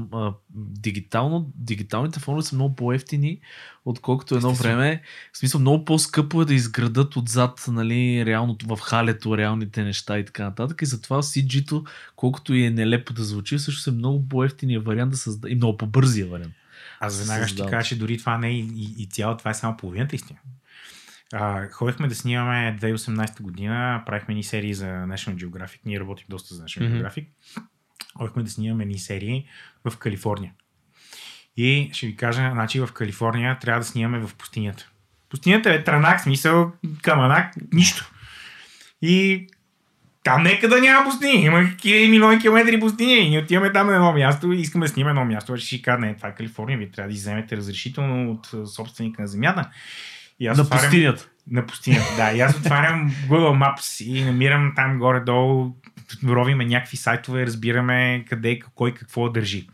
дигиталните фонове са много по-евтини, отколкото едно време. В смисъл, много по-скъпо е да изградат отзад, нали, реално в халето, реалните неща и така нататък. И затова CG-то, колкото и е нелепо да звучи, всъщност е много по-евтиния вариант да създаде и много по-бързия вариант. Аз веднага ще кажа, че дори това не е и цяло, това е само половината истина. Ходихме да снимаме 2018 година, правихме ни серии за National Geographic, ние работим доста за National Geographic. Ходихме да снимаме ни серии в Калифорния. И ще ви кажа, значи в Калифорния трябва да снимаме в пустинята. Пустинята е Транак, смисъл, Каманак, нищо. И там некъде няма пустини. Има хиляди милиони километри пустини и ние отиваме там на едно място и искаме да снимаме едно място. Ще си кажа, не, това е Калифорния, ви трябва да изземете разрешително от собственика на земята. И аз на пустинята. На пустинята, да. И аз отварям Google Maps и намирам там горе-долу, ровиме някакви сайтове, разбираме къде, кой какво държи.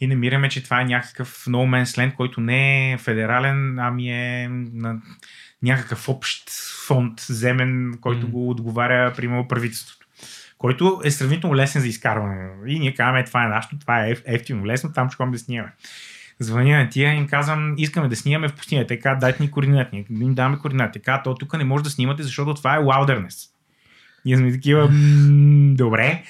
И намираме, че това е някакъв No Man's Land, който не е федерален, ами е на някакъв общ фонд земен, който го отговаря, примерно, правителството. Който е сравнително лесен за изкарване. И ние казваме, това е нашето, това е ефтино лесно, там ще ходим да снимаме. Звъня на тия и им казвам, искаме да снимаме в пустиня. Те казват, дайте ни координати. Ние им даваме координати. Те казват, тук не може да снимате, защото това е wilderness. Ние сме такива, добре.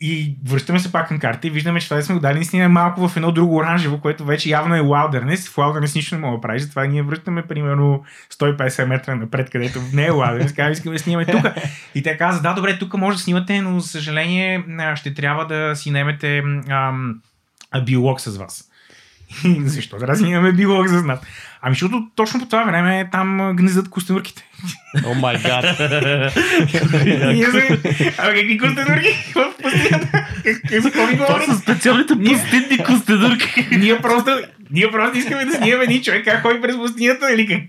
И връщаме се пак към карта и виждаме, че това да сме го дали наистина малко в едно друго оранжево, което вече явно е wilderness. В wilderness нищо не мога да прави, затова ние връщаме примерно 150 метра напред, където не е wilderness. Казваме, искаме да снимаме тук. И те казват, да, добре, тук може да снимате, но за съжаление ще трябва да си наемете биолог с вас. Защо да разнимаме биолог с нас? Ами защото точно по това време там гнездат костенурките. О май гад! Ама какви костенурки? Това са специалните пустинни костенурки. Ние просто искаме да снимаме ни човек, как ходи през пустинята или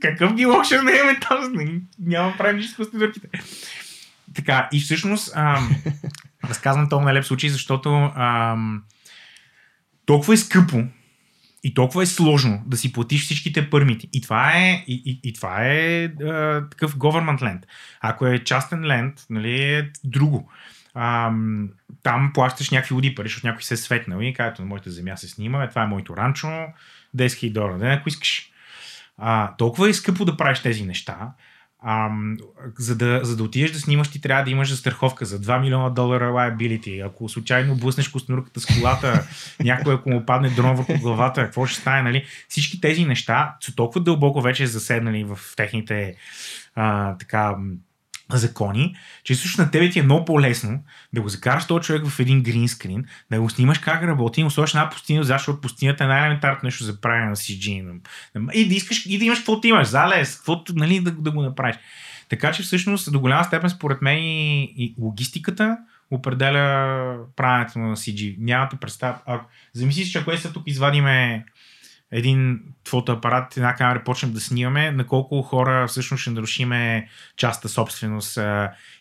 какъв биолог ще наеме там. Няма правим нищо с костенурките. Така, и всъщност разказвам този нелеп случай, защото толкова е скъпо и толкова е сложно да си платиш всичките пърмити. И това е, такъв government land. Ако е частен ленд, нали, е друго. Там плащаш някакви луди пари, защото някой се е светнал и казват, на моята земя се снима, това е моето ранчо, $10,000 на ден, ако искаш. Толкова е скъпо да правиш тези неща. За да отидеш да снимаш, ти трябва да имаш застраховка за $2 милиона liability. Ако случайно блъснеш костенурката с колата, някой ако му падне дрон върху главата, какво ще стане, нали? Всички тези неща са толкова дълбоко вече заседнали в техните закони, че всъщност на тебе ти е много по-лесно да го закараш този човек в един гринскрин, да го снимаш как работи, но сложиш една пустиня, защото пустинята е най-елементарно нещо за правене на CG. И да искаш, и да имаш каквото имаш, залез, каквото, нали, да го направиш. Така че всъщност до голяма степен според мен и логистиката определя правенето на CG. Нямате представа. Замисли си, че ако тук извадиме един фотоапарат, една камера, почнем да снимаме, на колко хора всъщност ще нарушиме частна собственост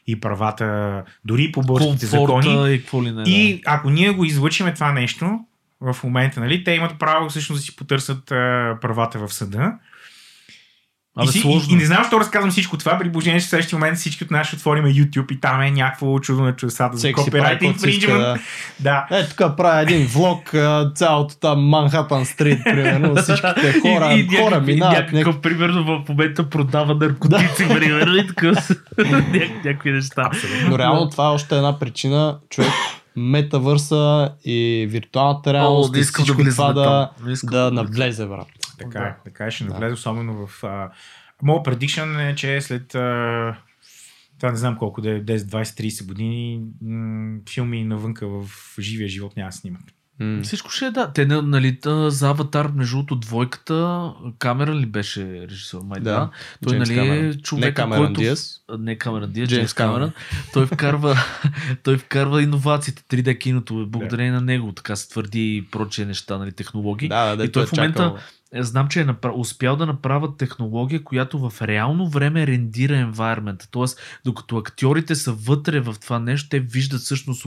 и правата, дори по българските закони. И ако ние го излъчиме това нещо в момента, нали, те имат право всъщност да си потърсят правата в съда. И не знам, защо разказвам всичко това, при положение, че в следващия момент всички от нас ще отвориме YouTube и там е някакво чудо на чудесата за копирайт инфринджмент. Да. Е, тук правя един влог, цялото там Манхатън Стрит, примерно, всичките хора, хора минават. Някакъв, примерно, в момента продава наркотици, примерно, и така някакви неща. Но реално това е още една причина, човек, метавърса и виртуалната реалност и всичко това да навлезе, брат. Така ще навлезе, особено в... Моя prediction е, че след това не знам колко, 10, 20, 30 години филми навънка в живия живот няма да снимат. Всичко ще е, да. Те, нали, за Аватар, между другото, двойката, Камерън ли беше режисьор? Да, той, нали, е човек, който... Не Камерън Диас, Джеймс Камерън. Той вкарва иновациите, 3D киното, благодарение на него, така се твърди и прочие неща, нали, технологии. И той в момента... Знам, че е успял да направят технология, която в реално време рендира енвайрмента. Тоест, докато актьорите са вътре в това нещо, те виждат всъщност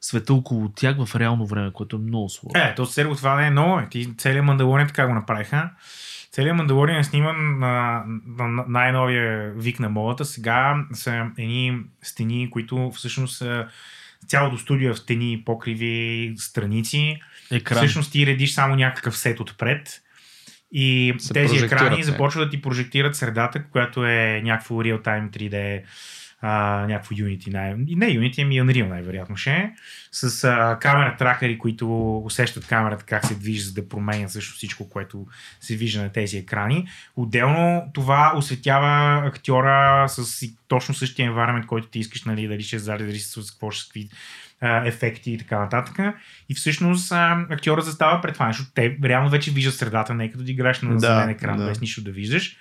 света около тях в реално време, което е много сложно. То серго това не е ново. Целият Mandalorian така го направиха. Целият Mandalorian е сниман на най-новия вик на модата. Сега са едни стени, които всъщност цялото студио в стени, покриви, страници. Екран. Всъщност ти редиш само някакъв сет отпред. И тези екрани започват да ти прожектират средата, която е някакво real-time 3D някакво Unity, не Unity, ами Unreal най-вероятно ще е, с камера тракери, които усещат камерата как се движи, за да променят също всичко, което се вижда на тези екрани. Отделно това осветява актьора с точно същия environment, който ти искаш, нали, дали ще е заради, дали с какво ще ефекти и така нататък. И всъщност актьорът застава пред това нещо. Те реално вече виждат средата, не като ти играеш на зелен екран, без нищо да виждаш.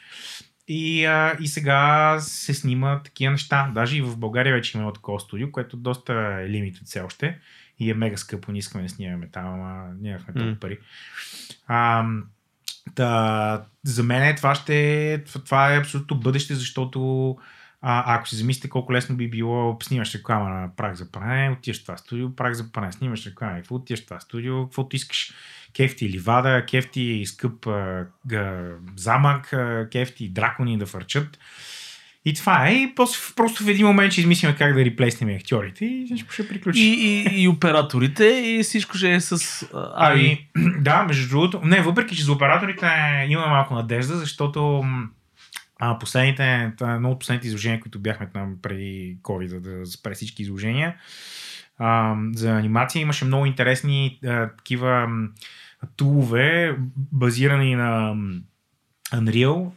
И сега се снима такива неща. Даже и в България вече има такова студио, което доста е лимит все още и е мега скъпо. Не искаме да снимаме там, ама нямахме толкова пари. За мен това е абсолютно бъдеще, защото ако си замислите колко лесно би било, снимаш реклама на прах за пране, отиваш това студио, прах за пране, снимаш реклама, какво отиваш това студио, каквото искаш, кефти ливада, кефти скъп замък, кефти дракони да фърчат. И това е, и просто в един момент ще измислим как да реплейснем актьорите и всичко ще приключи. И операторите, и всичко ще е с... Да, между другото, не, въпреки че за операторите има малко надежда, защото едно от последните изложения, които бяхме там преди COVID, през всички изложения за анимация, имаше много интересни такива тулове, базирани на Unreal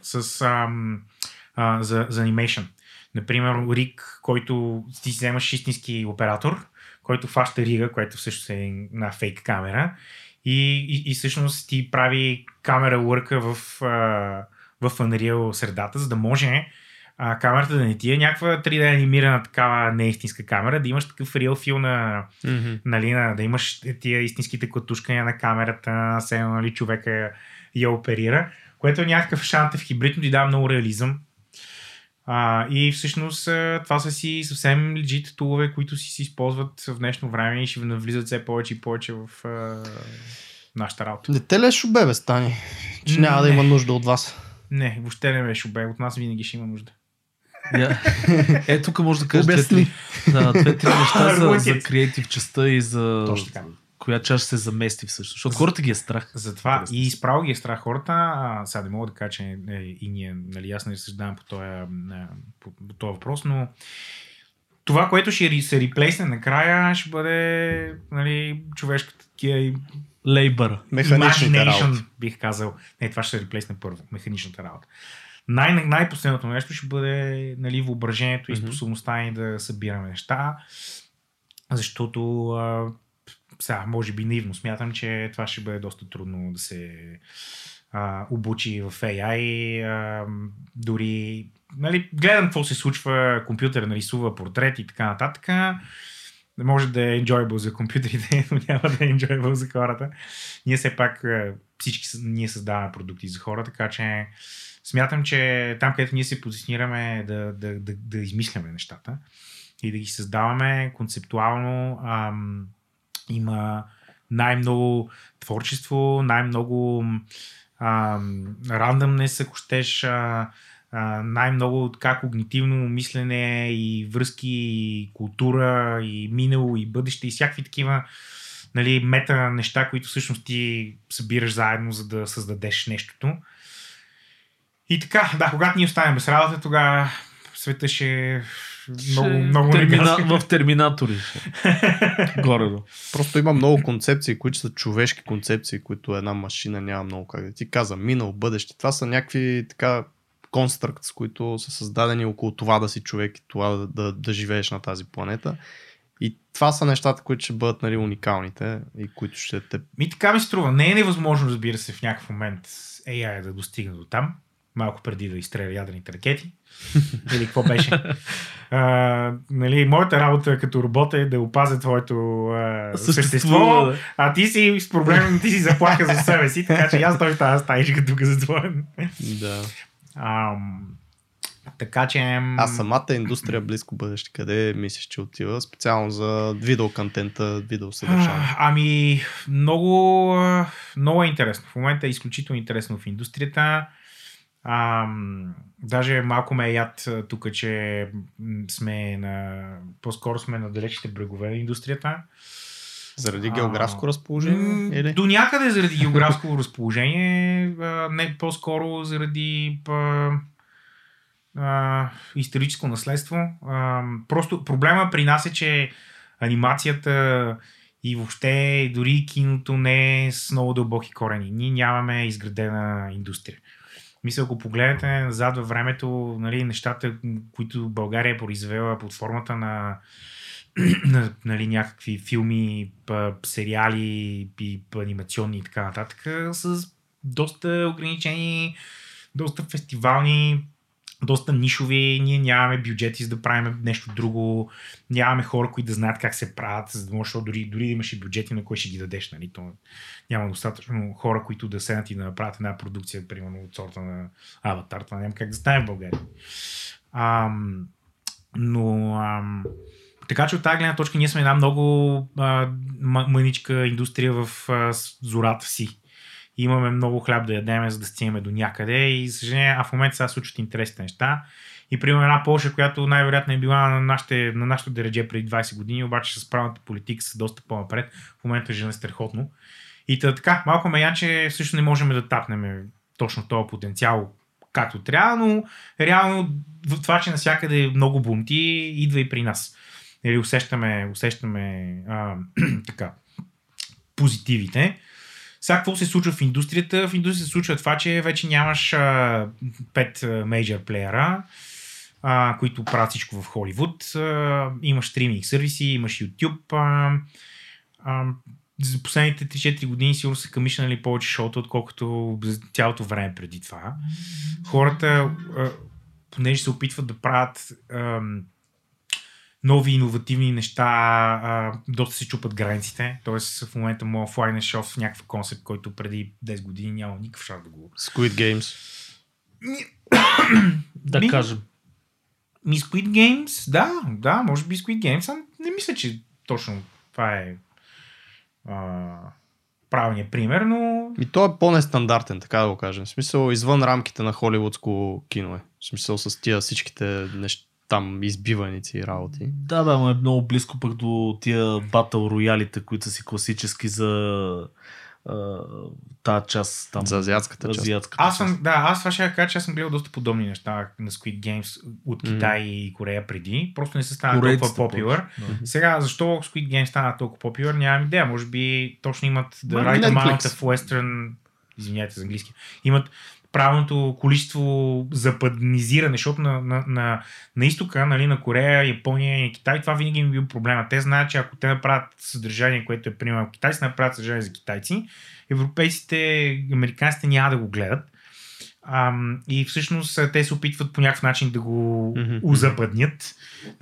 за анимейшън. Например, Рик, който ти вземаш истински оператор, който фаща Рига, който всъщност е на фейк камера и всъщност ти прави камера лърка в Unreal средата, за да може камерата да не ти е някаква 3D анимирана такава неистинска камера, да имаш такъв real feel на, нали, да имаш тия истинските клатушкания на камерата, сега, нали, човека я оперира, което е някакъв шантев хибрид, но ти дава много реализъм. И всъщност това са си съвсем legit тулове, които си се използват в днешно време и ще навлизат все повече и повече в... нашата работа. Не те лешо бебе, Стани, че няма да има нужда от вас. Не, въобще не беше бе. От нас винаги ще има нужда. Тук може да кажеш две-три неща за креатив частта и за коя част се замести всъщност. Защото хората ги е страх. Затова и справо ги е страх хората. Сега не мога да кажа, че и ние, нали, аз не разсъждавам по този въпрос, но това, което ще се реплейсне накрая, ще бъде, нали, човешката и лейбър. Механичната работа. Бих казал. Не, това ще се реплейсне първо. Механичната работа. Най-последното нещо ще бъде, нали, въображението и способността ни да събираме неща. Защото сега, може би наивно смятам, че това ще бъде доста трудно да се обучи в AI. Дори, нали, гледам какво се случва, компютър нарисува портрет и така нататък. Може да е enjoyable за компютрите, но няма да е enjoyable за хората. Ние все пак всички ние създаваме продукти за хора, така че смятам, че там, където ние се позиционираме да измисляме нещата и да ги създаваме концептуално, има най-много творчество, най-много рандъмнес, ако щеш, най-много така когнитивно мислене и връзки, и култура, и минало, и бъдеще, и всякакви такива, нали, мета неща, които всъщност ти събираш заедно, за да създадеш нещото. И така, да, когато ние останем без работа, тогава света ще много в терминатори. Горедо. Просто има много концепции, които са човешки концепции, които една машина няма много как да ти каза. Минало, бъдеще. Това са някакви така конструкт, с които са създадени около това да си човек и това да живееш на тази планета. И това са нещата, които ще бъдат, нали, уникалните и които ще те... Ми така ми струва. Не е невъзможно, разбира се, в някакъв момент AI да достигне до там. Малко преди да изстреля ядрените ракети. Или какво беше? Нали, моята работа като робота е да опазя твоето същество, а ти си с проблем, ти си заплаха за себе си, така че аз той тази стаичка тук затворен. Да. Така че... А самата индустрия близко бъдеще, къде мислиш, че отива? Специално за видеоконтента, видеосъдържание. Ами, много е интересно. В момента е изключително интересно в индустрията. Даже малко ме е яд тук, че по-скоро сме на далечните брегове на индустрията. Заради географско разположение? Или? До някъде заради географско разположение, не по-скоро заради историческо наследство. Просто проблема при нас е, че анимацията и въобще дори киното не е с много дълбоки корени. Ние нямаме изградена индустрия. Мисля, ако погледнете назад във времето, нали, нещата, които България е произвела под формата на нали, някакви филми, сериали и анимационни и така нататък, с доста ограничени, доста фестивални, доста нишови, ние нямаме бюджети за да правим нещо друго, нямаме хора, които да знаят как се правят, защото дори да имаш и бюджети, на кой ще ги дадеш, нали? То няма достатъчно хора, които да седнат и да направят една продукция, примерно от сорта на Аватар, това няма как да стане в България. Така че от тази гледна точка ние сме една много мъничка индустрия в зората си. Имаме много хляб да ядем, за да стигнем до някъде и съжаление, а в момента сега случват интересни неща. И примерно една Полша, която най-вероятно е била на нашото дередже преди 20 години, обаче с правната политика са доста по-напред. В момента е страхотно. И така, малко ме я, че всъщност не можем да тапнем точно този потенциал както трябва, но реално в това, че навсякъде много бунти, идва и при нас. Или усещаме така, позитивите. Сега какво се случва в индустрията? В индустрията се случва това, че вече нямаш 5 мейджор плеера, които правят всичко в Холивуд. Имаш стриминг сервиси, имаш YouTube. За последните 3-4 години сигурно са камишнали повече шоута, отколкото цялото време преди това. Хората, понеже се опитват да правят нови иновативни неща, доста се чупат границите. Тоест в момента моят офлайн е шов в някакъв концепт, който преди 10 години няма никакъв шанс да го... Squid Games. Да кажем. Squid Games, да, може би Squid Games. Не мисля, че точно това е правилният пример, но... И той е по-нестандартен, така да го кажем. В смисъл, извън рамките на холивудско кино е. В смисъл с тия всичките неща. Там избиваници и работи. Да, но е много близко пък до тия батъл роялите, които си класически за тази част. Там, за азиатската част. Аз това ще кажа, че аз съм гледал доста подобни неща на Squid Games от Китай и Корея преди. Просто не се стана толкова популярен. Да. Сега, защо Squid Games стана толкова популярен, нямам идея. Може би точно имат The Right Amount of Western... Извиняйте за английски. Имат правилното количество западнизиране, защото на изтока, нали, на Корея, Япония и Китай, това винаги им бил проблема. Те знаят, че ако те направят съдържание, което е примерно китайци, направят съдържание за китайци, европейците, американците няма да го гледат. И всъщност те се опитват по някакъв начин да го узападнят.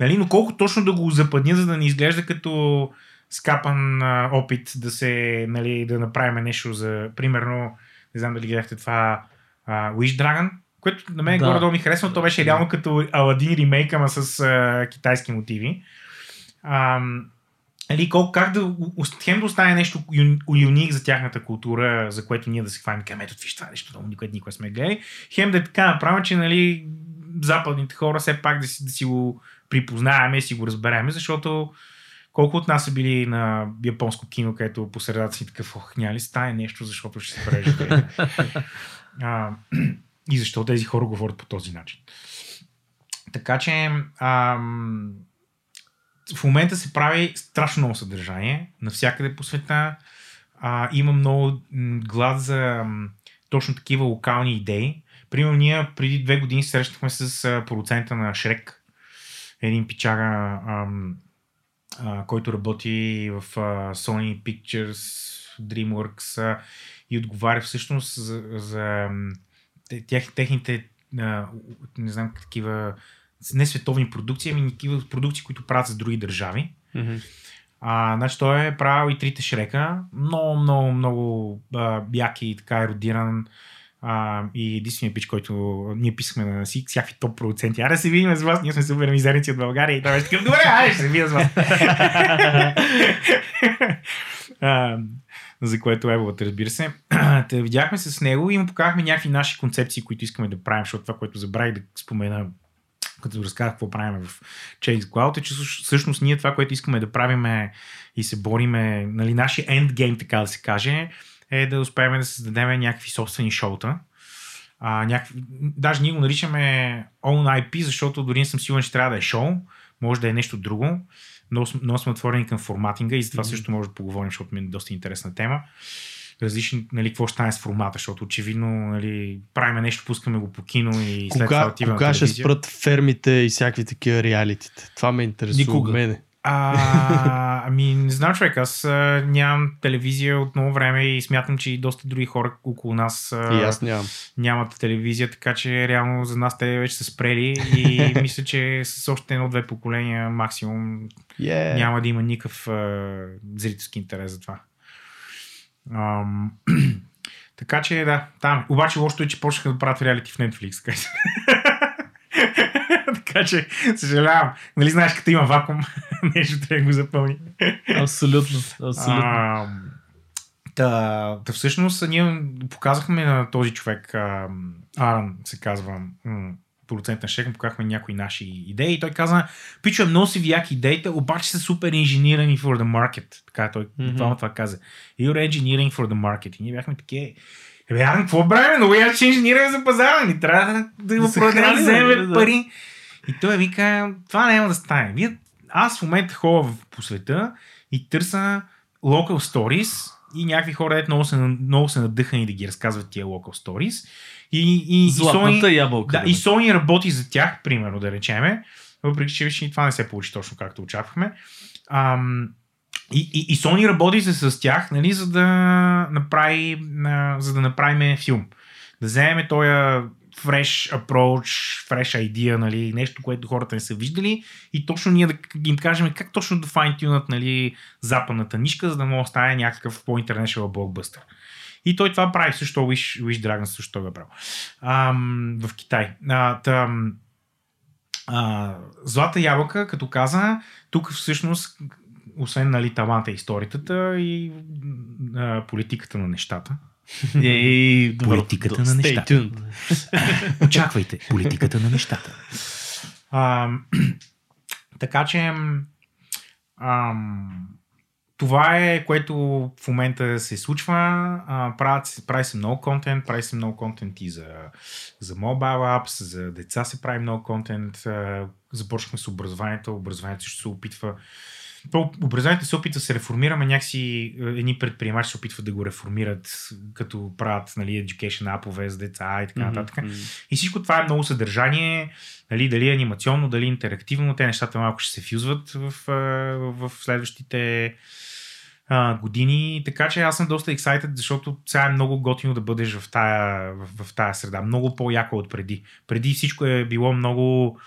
Нали? Но колко точно да го узападнят, за да не изглежда като скапан опит да се, нали, да направим нещо за, примерно, не знам дали гледахте това, Wish Dragon, което на мен горе-долу ми харесва, то беше реално като Аладин ремейк, ама с китайски мотиви. Как да хем да остане нещо уник за тяхната култура, за което ние да се хванем към ето, виж това нещо, никога сме гледали. Хем да е така направим, че, нали, западните хора все пак да си го припознаем и си го разберем, защото колко от нас са били на японско кино, където по средата си такъв, няма ли стане нещо, защото ще се преживе. И защо тези хора говорят по този начин. Така че в момента се прави страшно много съдържание навсякъде по света. Има много глад за точно такива локални идеи. Примерно ние преди 2 години срещнахме с продуцента на Шрек. Един пичага, който работи в Sony Pictures, DreamWorks и отговаря всъщност за техните не знам такива не световни продукции, ами такива продукции, които правят с други държави. Значи той е правил и 3 Шрека. Много яки и така еродиран. И единственият пич, който ние писахме на си, всякакви топ продуценти. Аре се видим с вас, ние сме супер мизерници от България и той беше такъв, добре, аре ще се видим с вас. За което еболът, разбира се. Те видяхме се с него и му показахме някакви наши концепции, които искаме да правим, защото това, което забравих да спомена, като разказах какво правим в Chase a Cloud, е, че всъщност ние това, което искаме да правим и се бориме, нали, нашия ендгейм, така да се каже, е да успеем да създадем някакви собствени шоута, Даже ние го наричаме Own IP, защото дори не съм сигурен, че трябва да е шоу, може да е нещо друго, но сме отворени към форматинга и за това също може да поговорим, защото ми е доста интересна тема. Различни, нали, какво ще стане с формата, защото очевидно, нали, правим нещо, пускаме го по кино и след това отива на телевизия. Кога ще спрат фермите и всякакви такива реалитите? Това ме интересува от мене. Ами, не знам, човек, аз нямам телевизия от много време и смятам, че и доста други хора около нас нямат телевизия, така че реално за нас те вече са спрели и мисля, че с още едно-две поколения максимум няма да има никакъв зрителски интерес за това. Така че да, там. Обаче лошото е, че почнаха да правят реалити в Netflix. Така че, съжалявам. Нали знаеш, като има вакуум, нещо трябва да го запълни. Абсолютно. Да, всъщност ние показахме на този човек, Аран се казва, продуцент на Шек, показахме някои наши идеи и той каза: пичо, много си вияки идеите, обаче са супер инженирани for the market. Така той това каза. You're engineering for the market. И ние бяхме такива: Аран, какво правим? Много яко, че инженираме за пазара. Ни трябва да го продадем, да вземем пари. И той вика: това няма да стане. Аз в момента ходя по света и търся local stories и някакви хора много се надъхани да ги разказват тия local stories. И Златната ябълка. Да, и Sony работи за тях, примерно, да речеме. Въпреки че това не се получи точно както очаквахме. И Sony работи с тях, нали, за да направим филм. Да вземем този fresh approach, fresh idea, нали, нещо, което хората не са виждали и точно ние да им кажем как точно да fine-tunат, нали, западната нишка, за да мога да стане някакъв по-интернешнъл блокбъстър. И той това прави също, Wish Dragon също той го прави. В Китай. Злата ябълка, като каза, тук всъщност, освен, нали, таланта и историята и политиката на нещата. Политиката на нещата. Очаквайте, политиката на нещата. Така че това е, което в момента се случва. Прави се много контент, и за mobile apps, за деца се прави много контент. Започнахме с образованието, също се опитва. Образованието се опитва да се реформираме, някакси едни предприемачи се опитват да го реформират, като правят, нали, education app-ове за деца и така нататък. И всичко това е много съдържание, нали, дали анимационно, дали интерактивно, те нещата малко ще се фюзват в следващите години, така че аз съм доста excited, защото сега е много готино да бъдеш в тая среда, много по-яко от преди. Преди всичко е било много...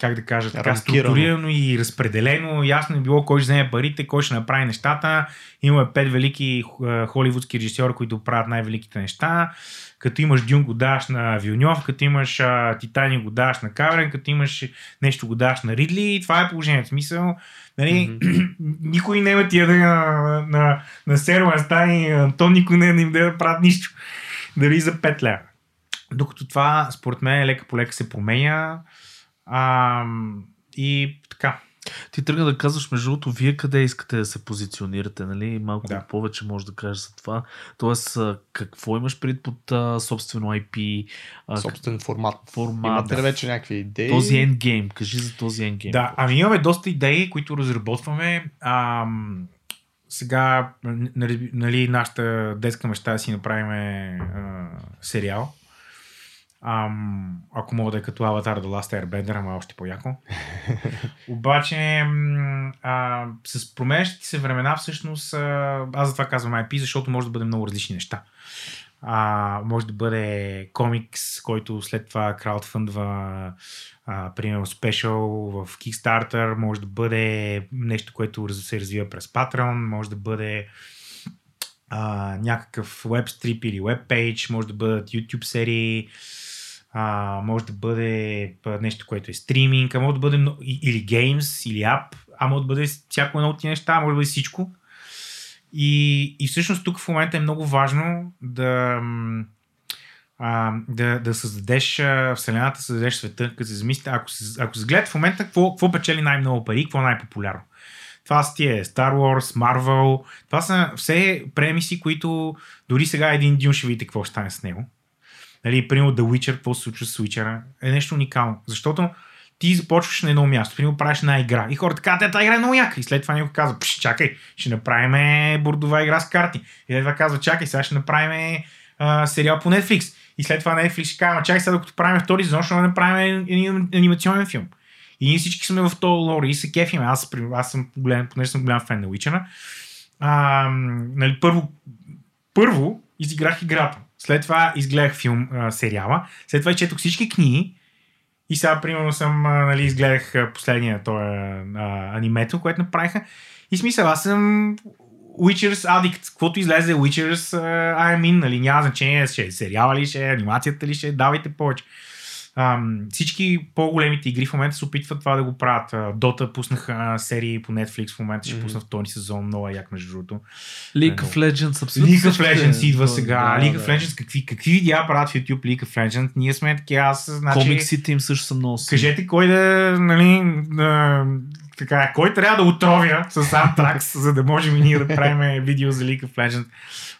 как да кажа, така структурирано и разпределено, ясно е било кой ще вземе парите, кой ще направи нещата. Имаме 5 велики холивудски режисьори, които правят най-великите неща. Като имаш Дюн, го даваш на Вилньов, като имаш Титани, го даваш на Каврен, като имаш нещо, го даваш на Ридли и това е положението. Смисъл, нали, никой не има тия да на Серван, Стани, Антон, никой не им да правят нищо. Дали за 5 лева. Докато това, според мен, лека по лека се променя. И така. Ти тръгна да казваш, между другото, вие къде искате да се позиционирате, нали? Малко повече можеш да кажеш за това. Тоест, какво имаш пред под собствено IP? Собствен формат. Имате ли вече някакви идеи? Този endgame, кажи за този endgame. Да, ами имаме доста идеи, които разработваме. Сега, нали, нашата детска мечта да си направим сериал. Ако мога да е като Avatar The Last Airbender, ама още по-яко. Обаче с променящите се времена всъщност, аз затова казвам IP, защото може да бъде много различни неща. Може да бъде комикс, който след това краудфъндва, примерно спешъл в Kickstarter, може да бъде нещо, което се развива през Patreon, може да бъде някакъв веб-стрип или веб-пейдж, може да бъдат YouTube серии, може да бъде нещо, което е стриминг, може да бъде или геймс, или ап, може да бъде всяко едно от тези неща, може да бъде всичко. И всъщност тук в момента е много важно да създадеш вселената, създадеш света, като се замислите, ако се гледат в момента, какво печели най-много пари, какво е най-популярно. Това са тия Star Wars, Marvel, това са все премиси, които дори сега един Дюн ще видите какво ще стане с него. Нали, примерно The Witcher, какво се случва с Witcher, е нещо уникално. Защото ти започваш на едно място, примерно правиш една игра и хората казват, тази игра е много яка. И след това някой казва, чакай, ще направим бордова игра с карти. И след това казва, чакай, сега ще направим сериал по Netflix. И след това Netflix ще казва, чакай, сега докато правим втори сезон, ще направим анимационен филм. И ние всички сме в този лор и се кефим. Аз съм голям, понеже съм голям фен на Witcher-а. Нали, първо изиграх играта. След това изгледах филм, сериала. След това изчетох всички книги. И сега, примерно, съм, нали, изгледах последния анимето, което направиха. И смисъл, аз съм Witcher's Addict. Каквото излезе Witcher's, I'm in, нали, няма значение, ще е сериала ли, ще е анимацията ли, ще е, давайте повече. Всички по-големите игри в момента се опитват това да го правят. Dota пуснаха серии по Netflix, в момента ще пусна втори сезон, много як между другото. League of Legends, абсолютно. League of Legends идва сега. League of Legends, какви видеа правят в YouTube League of Legends? Ние сме таки, значи... Комиксите им също са много силни. Кажете кой да, нали, така, кой трябва да отровя с Antrax, за да можем и ние да правим видео за League of Legends.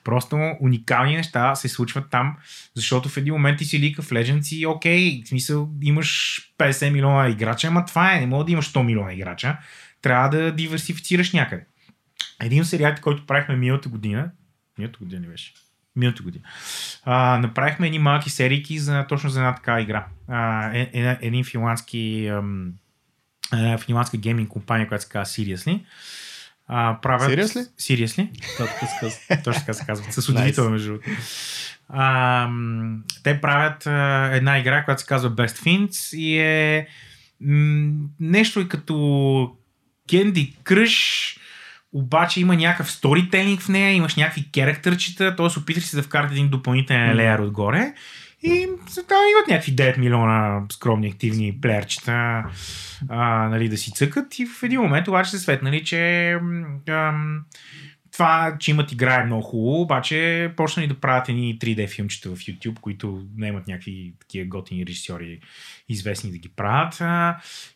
Просто уникални неща се случват там, защото в един момент ти си League of Legends и окей, в смисъл имаш 50 милиона играча, ама това е, не мога да имаш 100 милиона играча, трябва да диверсифицираш някъде. Един сериал, който правихме миналата година, направихме едни малки серийки за, точно за една такава игра. Един финландски финландска гейминг компания, която се казва Seriously. Seriously? Точно така се казва. С удивително между другото. Те правят една игра, която се казва Best Fiends и е нещо и като Candy Crush, обаче има някакъв сторителинг в нея, имаш някакви керактърчета, т.е. опиташ се да вкарат един допълнителен леер отгоре и там имат някакви 9 милиона скромни активни плеерчета, нали, да си цъкат и в един момент обаче се светнали, че това, че имат игра е много хубаво, обаче почнали да правят едни 3D филмчета в YouTube, които наемат някакви такива готини режисьори известни да ги правят.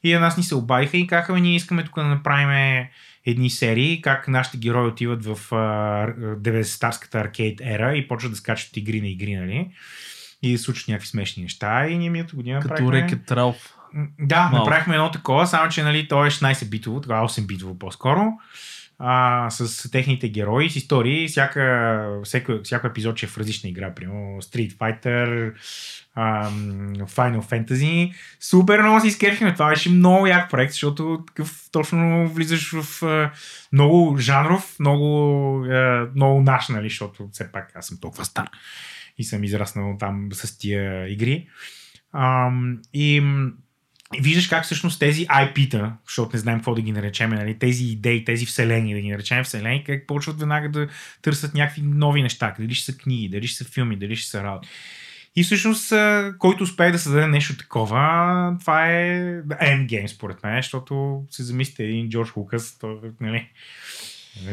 И на нас ни се обадиха и казаха, ние искаме тук да направим едни серии, как нашите герои отиват в 90-тарската аркейд ера и почват да скачат игри на игри, нали? И се случат някакви смешни неща и ние миналата година като правихме... Като Рекет Ралф. Да, направихме едно такова, само че, нали, то е 16-битово, тогава 8-битово по-скоро, с техните герои, с истории, всяко епизод ще е в различна игра, примерно Street Fighter, Final Fantasy. Супер много си изкефихме, това беше много як проект, защото такъв, точно влизаш в много жанров, много наш, нали, защото все пак аз съм толкова стар и съм израснал там с тия игри. И виждаш как всъщност тези IP-та, защото не знаем какво да ги наречем, нали, тези идеи, тези вселени, да ги наречем вселени, как почват веднага да търсят някакви нови неща, дали ще са книги, дали ще са филми, дали ще са работи. И всъщност, който успее да създаде нещо такова, това е Endgame, според мен, защото се замислите един Джордж Лукас, той, нали...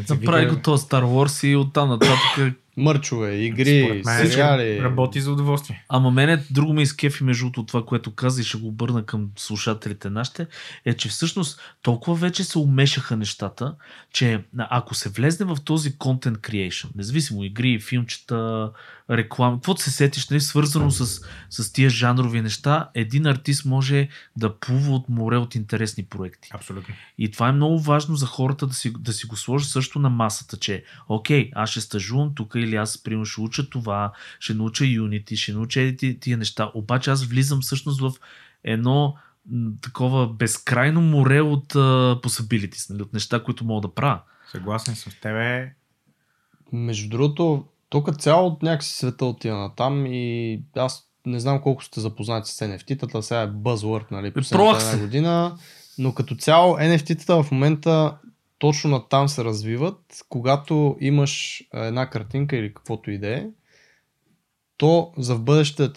Направи го този Star Wars и оттам нататък мърчове, игри, сериали. Работи за удоволствие. Ама мене друго ме изкефи между това, което каза и ще го обърна към слушателите нашите, е, че всъщност толкова вече се умешаха нещата, че ако се влезне в този content creation, независимо игри, филмчета, реклама, каквото се сетиш, не, свързано с тия жанрови неща, един артист може да плува от море от интересни проекти. Абсолютно. И това е много важно за хората да си го сложат също на масата, че окей, аз ще стажувам тук или аз примерно ще уча това, ще науча Unity, ще науча тия неща, обаче аз влизам всъщност в едно такова безкрайно море от possibilities, нали, от неща, които мога да правя. Съгласен съм с тебе. Между другото, тук цяло от някакси света отива натам и аз не знам колко сте запознати с NFT-тата, сега е buzzword, нали, последната една година, но като цяло NFT-тата в момента точно натам се развиват. Когато имаш една картинка или каквото и да е, то за в бъдеще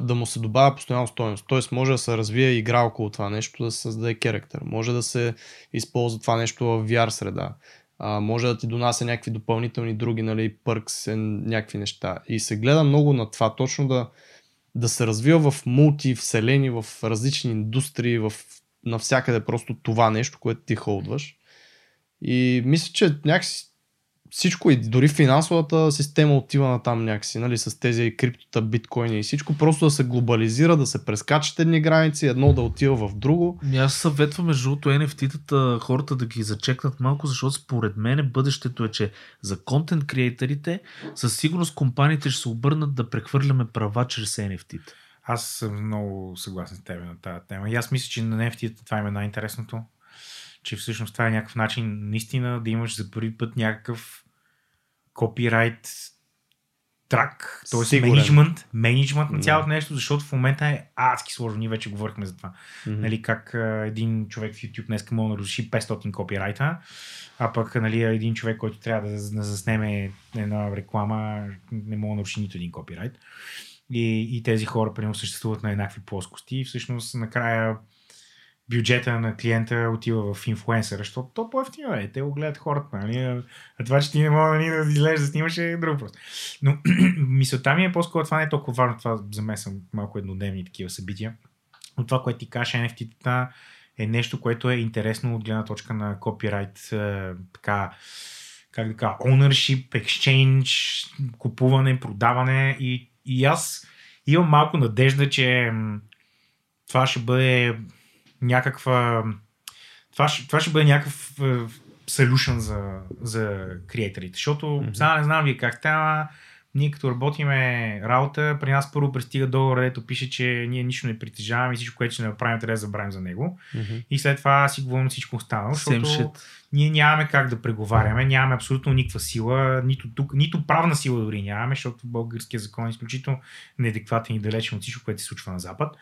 да му се добавя постоянно стойност. Тоест може да се развие игра около това нещо, да се създаде характер, може да се използва това нещо в VR среда, може да ти донася някакви допълнителни други, нали, пъркс, някакви неща. И се гледа много на това, точно да се развива в мултивселени, в различни индустрии, навсякъде просто това нещо, което ти холдваш. И мисля, че някакси всичко, и дори финансовата система отива на там някакси, нали, с тези криптота, биткоини и всичко, просто да се глобализира, да се прескачат едни граници, едно да отива в друго. Аз съветвам между другото NFT-тата хората да ги зачекнат малко, защото според мен бъдещето е, че за контент креаторите със сигурност компаниите ще се обърнат да прехвърляме права чрез NFT-та. Аз съм много съгласен с теб на тази тема. И аз мисля, че на NFT-та това е най-интересното. Че всъщност това е някакъв начин наистина да имаш за първи път някакъв копирайт трак, т.е. менеджмент на цялото нещо, защото в момента е адски сложно. Ние вече говорихме за това. Mm-hmm. Нали, как един човек в YouTube днеска може да разреши 500 копирайта, а пък нали, един човек, който трябва да заснеме една реклама, не може да наруши нито един копирайт. И тези хора примерно съществуват на еднакви плоскости и всъщност накрая бюджета на клиента отива в инфлуенсъра, защото то по-ефтино е. Те го гледат хората. Нали? А това, че ти не мога да излезеш да снимаш е друг въпрос. Но мисълта ми е по-скоро, това не е толкова важно. Това за мен са малко еднодневни такива събития. Но това, което ти кажеш, NFT-тата е нещо, което е интересно от гледна точка на копирайт, така, как да кажа, ownership, exchange, купуване, продаване. И аз имам малко надежда, че това ще бъде Това ще бъде някакъв solution за креаторите, защото сега не знам вие как става. Ние като работиме работа, при нас първо пристига договор, където пише, че ние нищо не притежаваме и всичко, което ще направим, трябва да забравим за него. Mm-hmm. И след това си говорим всичко останало, защото ние нямаме как да преговаряме, нямаме абсолютно никаква сила, нито правна сила дори нямаме, защото българският закон е изключително неадекватен и далечен от всичко, което се случва на Запад.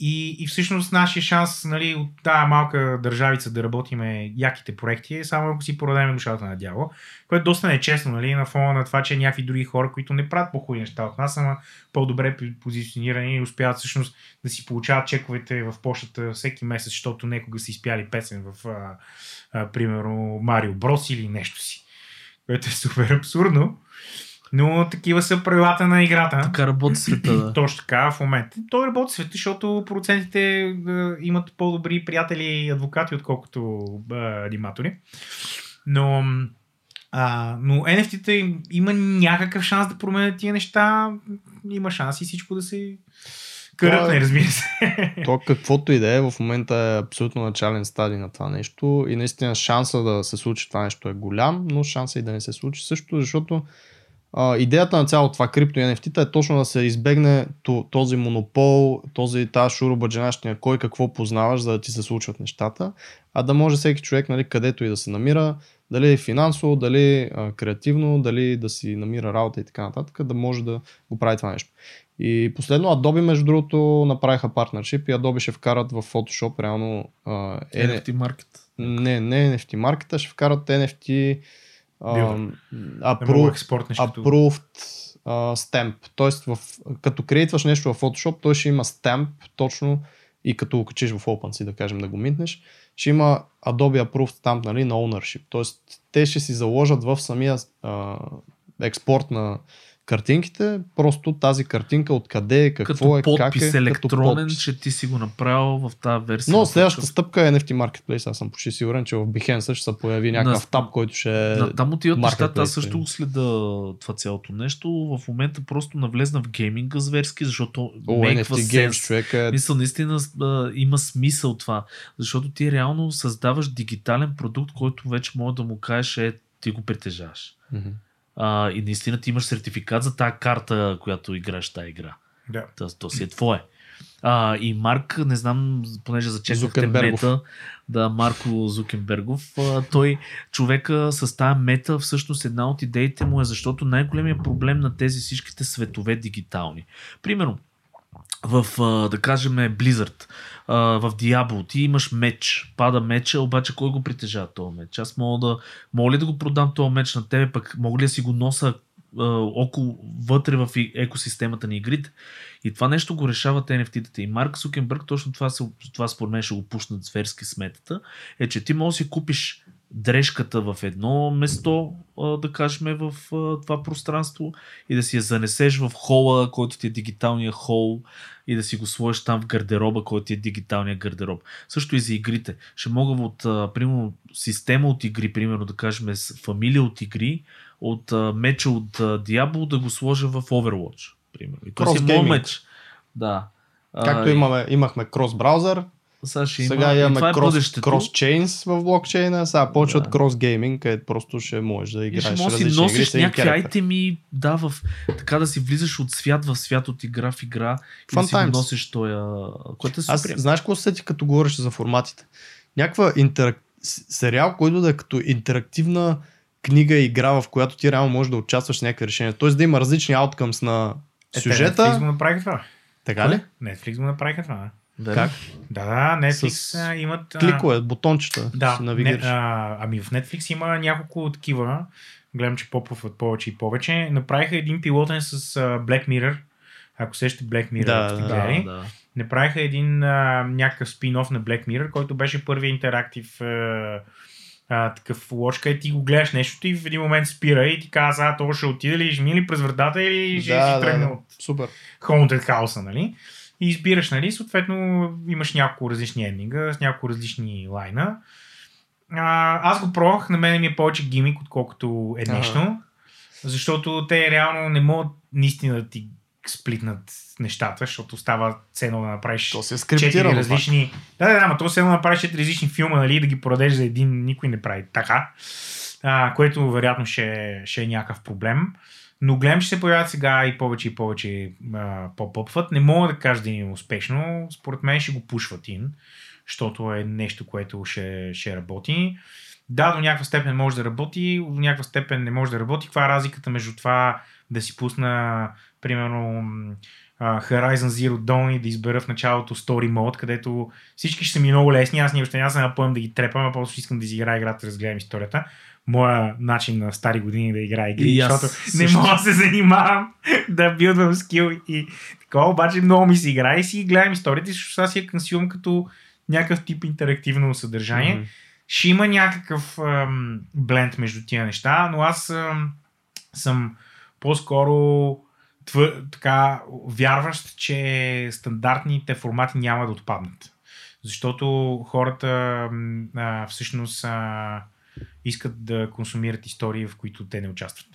И всъщност нашия шанс, нали, от тая малка държавица да работиме яките проекти е само ако си продадем душата на дявола, което доста нечестно, нали, на фона на това, че някакви други хора, които не правят по-хубави неща от нас, ама по-добре позиционирани и успяват всъщност да си получават чековете в пощата всеки месец, защото някога са изпяли песен в, примерно, Марио Брос или нещо си, което е супер абсурдно. Но такива са правилата на играта. Така работи света, да. Точно така, в момента. Той работи света, защото продуцентите имат по-добри приятели и адвокати, отколкото аниматори. Но NFT-та има някакъв шанс да променят тия неща. Има шанс и всичко да се къръпне, разбира се. То каквото и да е, в момента е абсолютно начален стадий на това нещо. И наистина шанса да се случи това нещо е голям, но шанса и да не се случи също, защото идеята на цялото това крипто и NFT-та е точно да се избегне този монопол, тази шуробаджанащина, кой какво познаваш, за да ти се случват нещата, а да може всеки човек, нали, където и да се намира, дали финансово, дали креативно, дали да си намира работа и така нататък, да може да го прави това нещо. И последно, Adobe, между другото, направиха партнершип и Adobe ще вкарат в Photoshop реално NFT маркет. Не NFT маркета, ще вкарат NFT Approved stamp. Тоест, като креатваш нещо в Photoshop, той ще има stamp точно и като го качиш в OpenSea, да кажем, да го минтнеш, ще има Adobe Approved stamp, нали, на ownership. Тоест, те ще си заложат в самия експорт на картинките, просто тази картинка откъде, какво е, как е. Като подпис електронен, че ти си го направил в тази версия. Но следващата стъпка е NFT Marketplace. Аз съм почти сигурен, че в Behance ще се появи някакъв таб, който ще е там отиват нещата. Аз също следа това цялото нещо. В момента просто навлезна в гейминга зверски, защото NFT Games, човек е... Мисля, наистина има смисъл това, защото ти реално създаваш дигитален продукт, който вече може да му кажеш, ти го притежаваш. Mm-hmm. И наистина ти имаш сертификат за тази карта, която играеш тази игра. Да. То си е твое. И Марк, не знам, понеже зачекнахте мета, Марко Зукенбергов, той човека с тази мета, всъщност една от идеите му е, защото най-големият проблем на тези всичките светове дигитални. Примерно, да кажем Blizzard, в Diablo ти имаш меч, пада меча, обаче кой го притежава този меч? Аз мога ли да го продам този меч на тебе, пък мога ли да си го носа вътре в екосистемата на игрите? И това нещо го решават NFT-тата. И Марк Сукенбърг, точно това според мен ще го пуснат зверски сметата, е, че ти можеш да си купиш дрежката в едно место, да кажем, в това пространство и да си я занесеш в хола, който ти е дигиталния хол и да си го сложиш там в гардероба, който ти е дигиталния гардероб. Също и за игрите. Ще мога от, примерно, система от игри, примерно, да кажем, фамилия от игри, от меча от Diablo да го сложа в Overwatch, примерно. И то си е моят меч. Да. Както имахме крос-браузър, сега имаме крос-чейнс в блокчейна, сега почват крос-гейминг, където просто ще можеш да играеш различни игри. Ще можеш да носиш някакви айтеми, да, така да си влизаш от свят в свят, от игра в игра и да си носиш тоя... Знаеш какво сети, като говориш за форматите? Някаква сериал, който да е като интерактивна книга и игра, в която ти реално можеш да участваш в някакви решения. Тоест да има различни ауткъмс на сюжета. Netflix го направиха това. Така ли? Netflix го направиха това. Да. Как? Да, Netflix имат... Кликове, бутончета. Да, ами в Netflix има няколко такива. Гледам, че попват повече и повече. Направиха един пилотен с Black Mirror. Ако сещате Black Mirror, направиха един някакъв спин-офф на Black Mirror, който беше първи интерактив... такъв лошка и ти го гледаш нещо и в един момент спира и ти казва, то ще отиде ли, ще мили през вратата или ще си тръгне от Haunted House, нали? И избираш, нали? Съответно имаш няколко различни ендинга, с няколко различни лайна. Аз го пробвах, на мен ми е повече гимик, отколкото е днешно, защото те реално не могат наистина да ти сплитнат нещата, защото става ценно да направиш 4 различни... но то ценно да направиш 4 различни филма, нали, да ги продадеш за един, никой не прави така, което вероятно ще е някакъв проблем. Но гледам, че се появяват сега и повече и повече поп-апват. Не мога да кажа да им е успешно, според мен ще го пушват им, защото е нещо, което ще работи. Да, до някаква степен може да работи, до някаква степен не може да работи. Каква е разликата между това да си пусна примерно Horizon Zero Dawn и да избера в началото Story Mode, където всички ще са ми много лесни, аз въобще няма се напълвам да ги трепам, а просто искам да изиграя играта, да разгледам историята. Моя начин на стари години да играя игри, защото не мога да се занимавам да билдвам скил и такова, обаче много ми се играе и си гледам историята, защото аз си я консюмвам като някакъв тип интерактивно съдържание. Ще има някакъв бленд между тия неща, но аз съм по-скоро така вярващ, че стандартните формати няма да отпаднат. Защото хората всъщност искат да консумират истории, в които те не участват.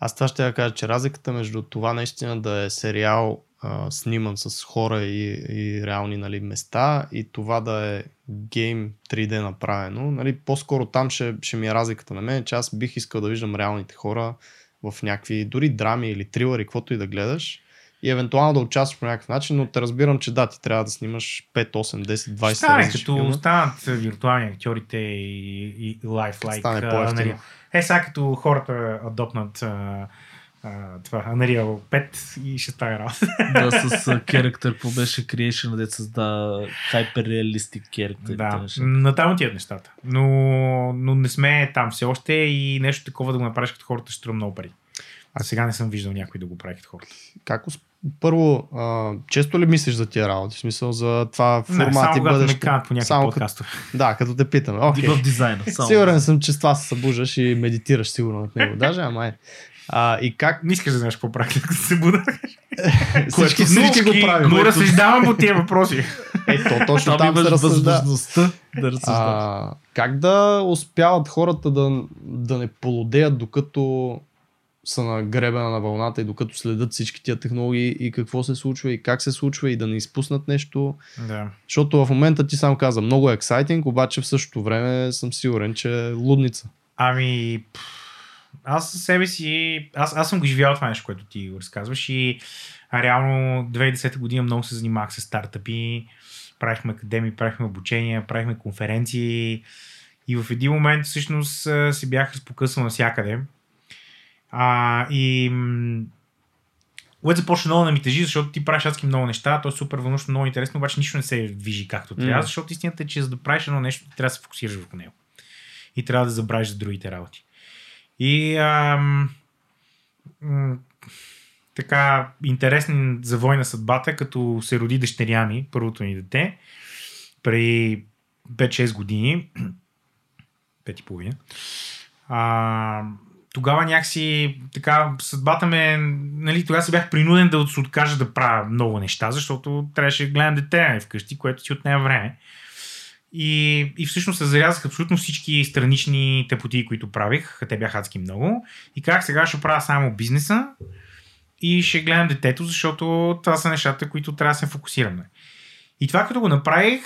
Аз това ще кажа, че разликата между това наистина да е сериал сниман с хора и реални, нали, места и това да е гейм 3D направено, нали, по-скоро там ще ми е разликата на мен, че аз бих искал да виждам реалните хора в някакви дори драми или трилъри, каквото и да гледаш и евентуално да участваш по някакъв начин, но те разбирам, че да, ти трябва да снимаш 5, 8, 10, 20 различни филма. Като станат виртуални актьорите и лайфлайк. Стане по-ефтино. Сега като хората адопнат това Unreal 5 и ще стане работа. Да, с character, по беше creation, дето създа hyper-realistic character. Да, натам отиват нещата. Но не сме там все още и нещо такова да го направиш като хората ще струва много пари. А сега не съм виждал някой да го прави като хората. Како? Първо, често ли мислиш за тия работи? В смисъл за това формати? Не, само когато ме канат по някакъв подкастов. Да, като те питаме. В дизайна. Сигурен съм, че с това се събуждаш и медитираш сигурно от него. Даже, ама е. И как... Не искаш да знаеш какво правиш, като се буда. Всички го правим. Но разсъждавам по тия въпроси. Ето, точно там се възможността да разсъждаваш. Как да успяват хората да не полудеят, докато са на гребена на вълната и докато следят всички тия технологии и какво се случва и как се случва и да не изпуснат нещо. Да. Защото в момента ти сам каза, много е ексайтинг, обаче в същото време съм сигурен, че е лудница. Ами, аз със себе си, аз съм го живял това нещо, което ти го разказваш и реално 2010 година много се занимавах с стартъпи, правихме академии, правихме обучения, правихме конференции и в един момент всъщност се бях разпокъсал навсякъде. И което започна много да ми тежи, защото ти правиш адски много неща, то е супер вълнушно, много интересно, обаче нищо не се движи както трябва, защото истината е, че за да правиш едно нещо, ти трябва да се фокусираш върху него и трябва да забравиш за другите работи. И така интересен завой на съдбата, като се роди дъщеря ми, първото ни дете, преди 5-6 години, 5:30. Тогава някакси така съдбата ме, нали, тогава се бях принуден да се откажа да правя много неща, защото трябваше да гледам дете вкъщи, което си отнема време. И всъщност се зарязах абсолютно всички странични тъпоти, които правих, те бяха адски много. И как сега ще правя само бизнеса и ще гледам детето, защото това са нещата, които трябва да се фокусираме. И това като го направих,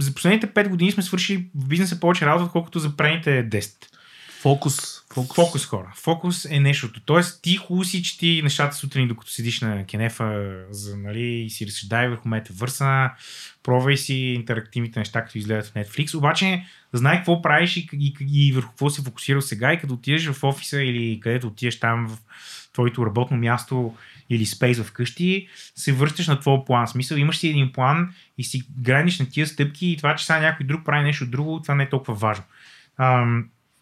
за последните 5 години сме свършили в бизнеса повече работа, отколкото за предните 10. Фокус, хора. Фокус е нещото. Тоест, ти хубаво си чети нещата сутрин, докато седиш на кенефа, нали, и си разсъждай върху метавърса, пробвай си интерактивните неща, като изгледат в Netflix, обаче знай какво правиш и върху какво се фокусирал сега, и като отидеш в офиса или където отидеш там в твоето работно място или спейс вкъщи, се връщаш на твой план. Смисъл, имаш си един план и си граниш на тия стъпки, и това, че сега някой друг прави нещо друго, това не е толкова важно.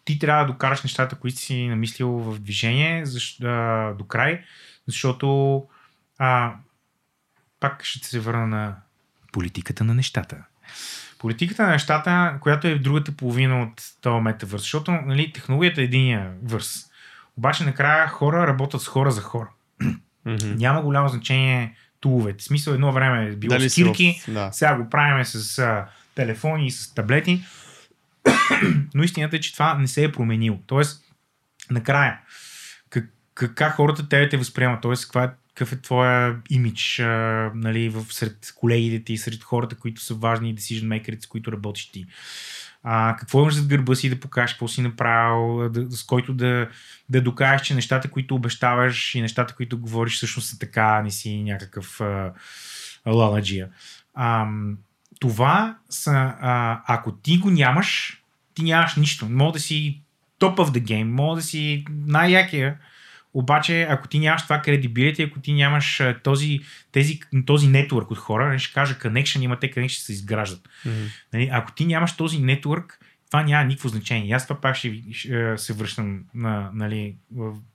Ти трябва да докараш нещата, които си намислил в движение до край, защото пак ще се върна на политиката на нещата. Политиката на нещата, която е в другата половина от този метавърс, защото, нали, технологията е единия върс. Обаче накрая хора работят с хора за хора. Mm-hmm. Няма голямо значение туловете. В смисъл, едно време е било с кирки, сега го правиме с телефони и с таблети. Но истината е, че това не се е променило. Тоест, накрая, как хората тебе те възприемат? Тоест, какъв е твоя имидж, нали, сред колегите ти, сред хората, които са важни, decision makers, с които работиш ти? Какво имаш зад гърба си да покажеш, какво си направил, с който да докажеш, че нещата, които обещаваш и нещата, които говориш, всъщност са така, не си някакъв лаладжия. Това са, ако ти го нямаш, ти нямаш нищо. Може да си top of the game, може да си най-якия, обаче ако ти нямаш това credibility, ако ти нямаш този network от хора, ще кажа connection, има те connection, ще се изграждат. Mm-hmm. Ако ти нямаш този network, това няма никакво значение. Аз това пак ще се връщам на, нали,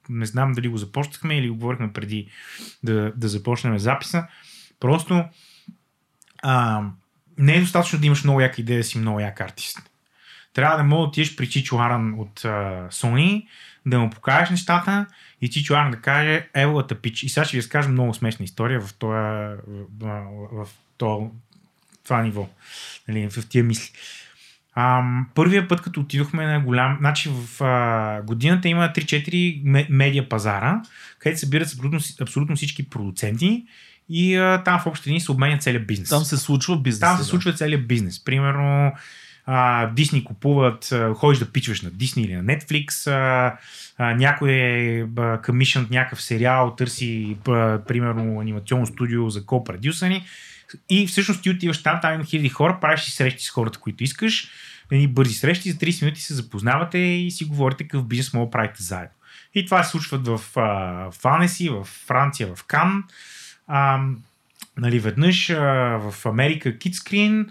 не знам дали го започнахме или го говорихме преди да започнем записа. Просто не е достатъчно да имаш много яка идея, да си много як артист. Трябва да мога да отидеш при Чичо Аран от Sony, да му покажеш нещата и Чичо Аран да каже еволата пич. И сега ще ви разкажа много смешна история в това ниво, нали, в тия мисли. Първия път, като отидохме на голям... Значи в годината има 3-4 медиа пазара, където събират абсолютно всички продуценти. И там в общи линии се обменя целият бизнес. Там се случва бизнес. Примерно Дисни купуват, ходиш да пичваш на Дисни или на Netflix, някой е комишън от някакъв сериал, търси примерно анимационно студио за ко-продюсъри, и всъщност ти отиваш там има хиляди хора, правиш си срещи с хората, които искаш, едни бързи срещи, за 30 минути се запознавате и си говорите какъв бизнес мога да правите заедно. И това се случва в Анеси, в Франция, в Кан, нали, веднъж в Америка Kidscreen,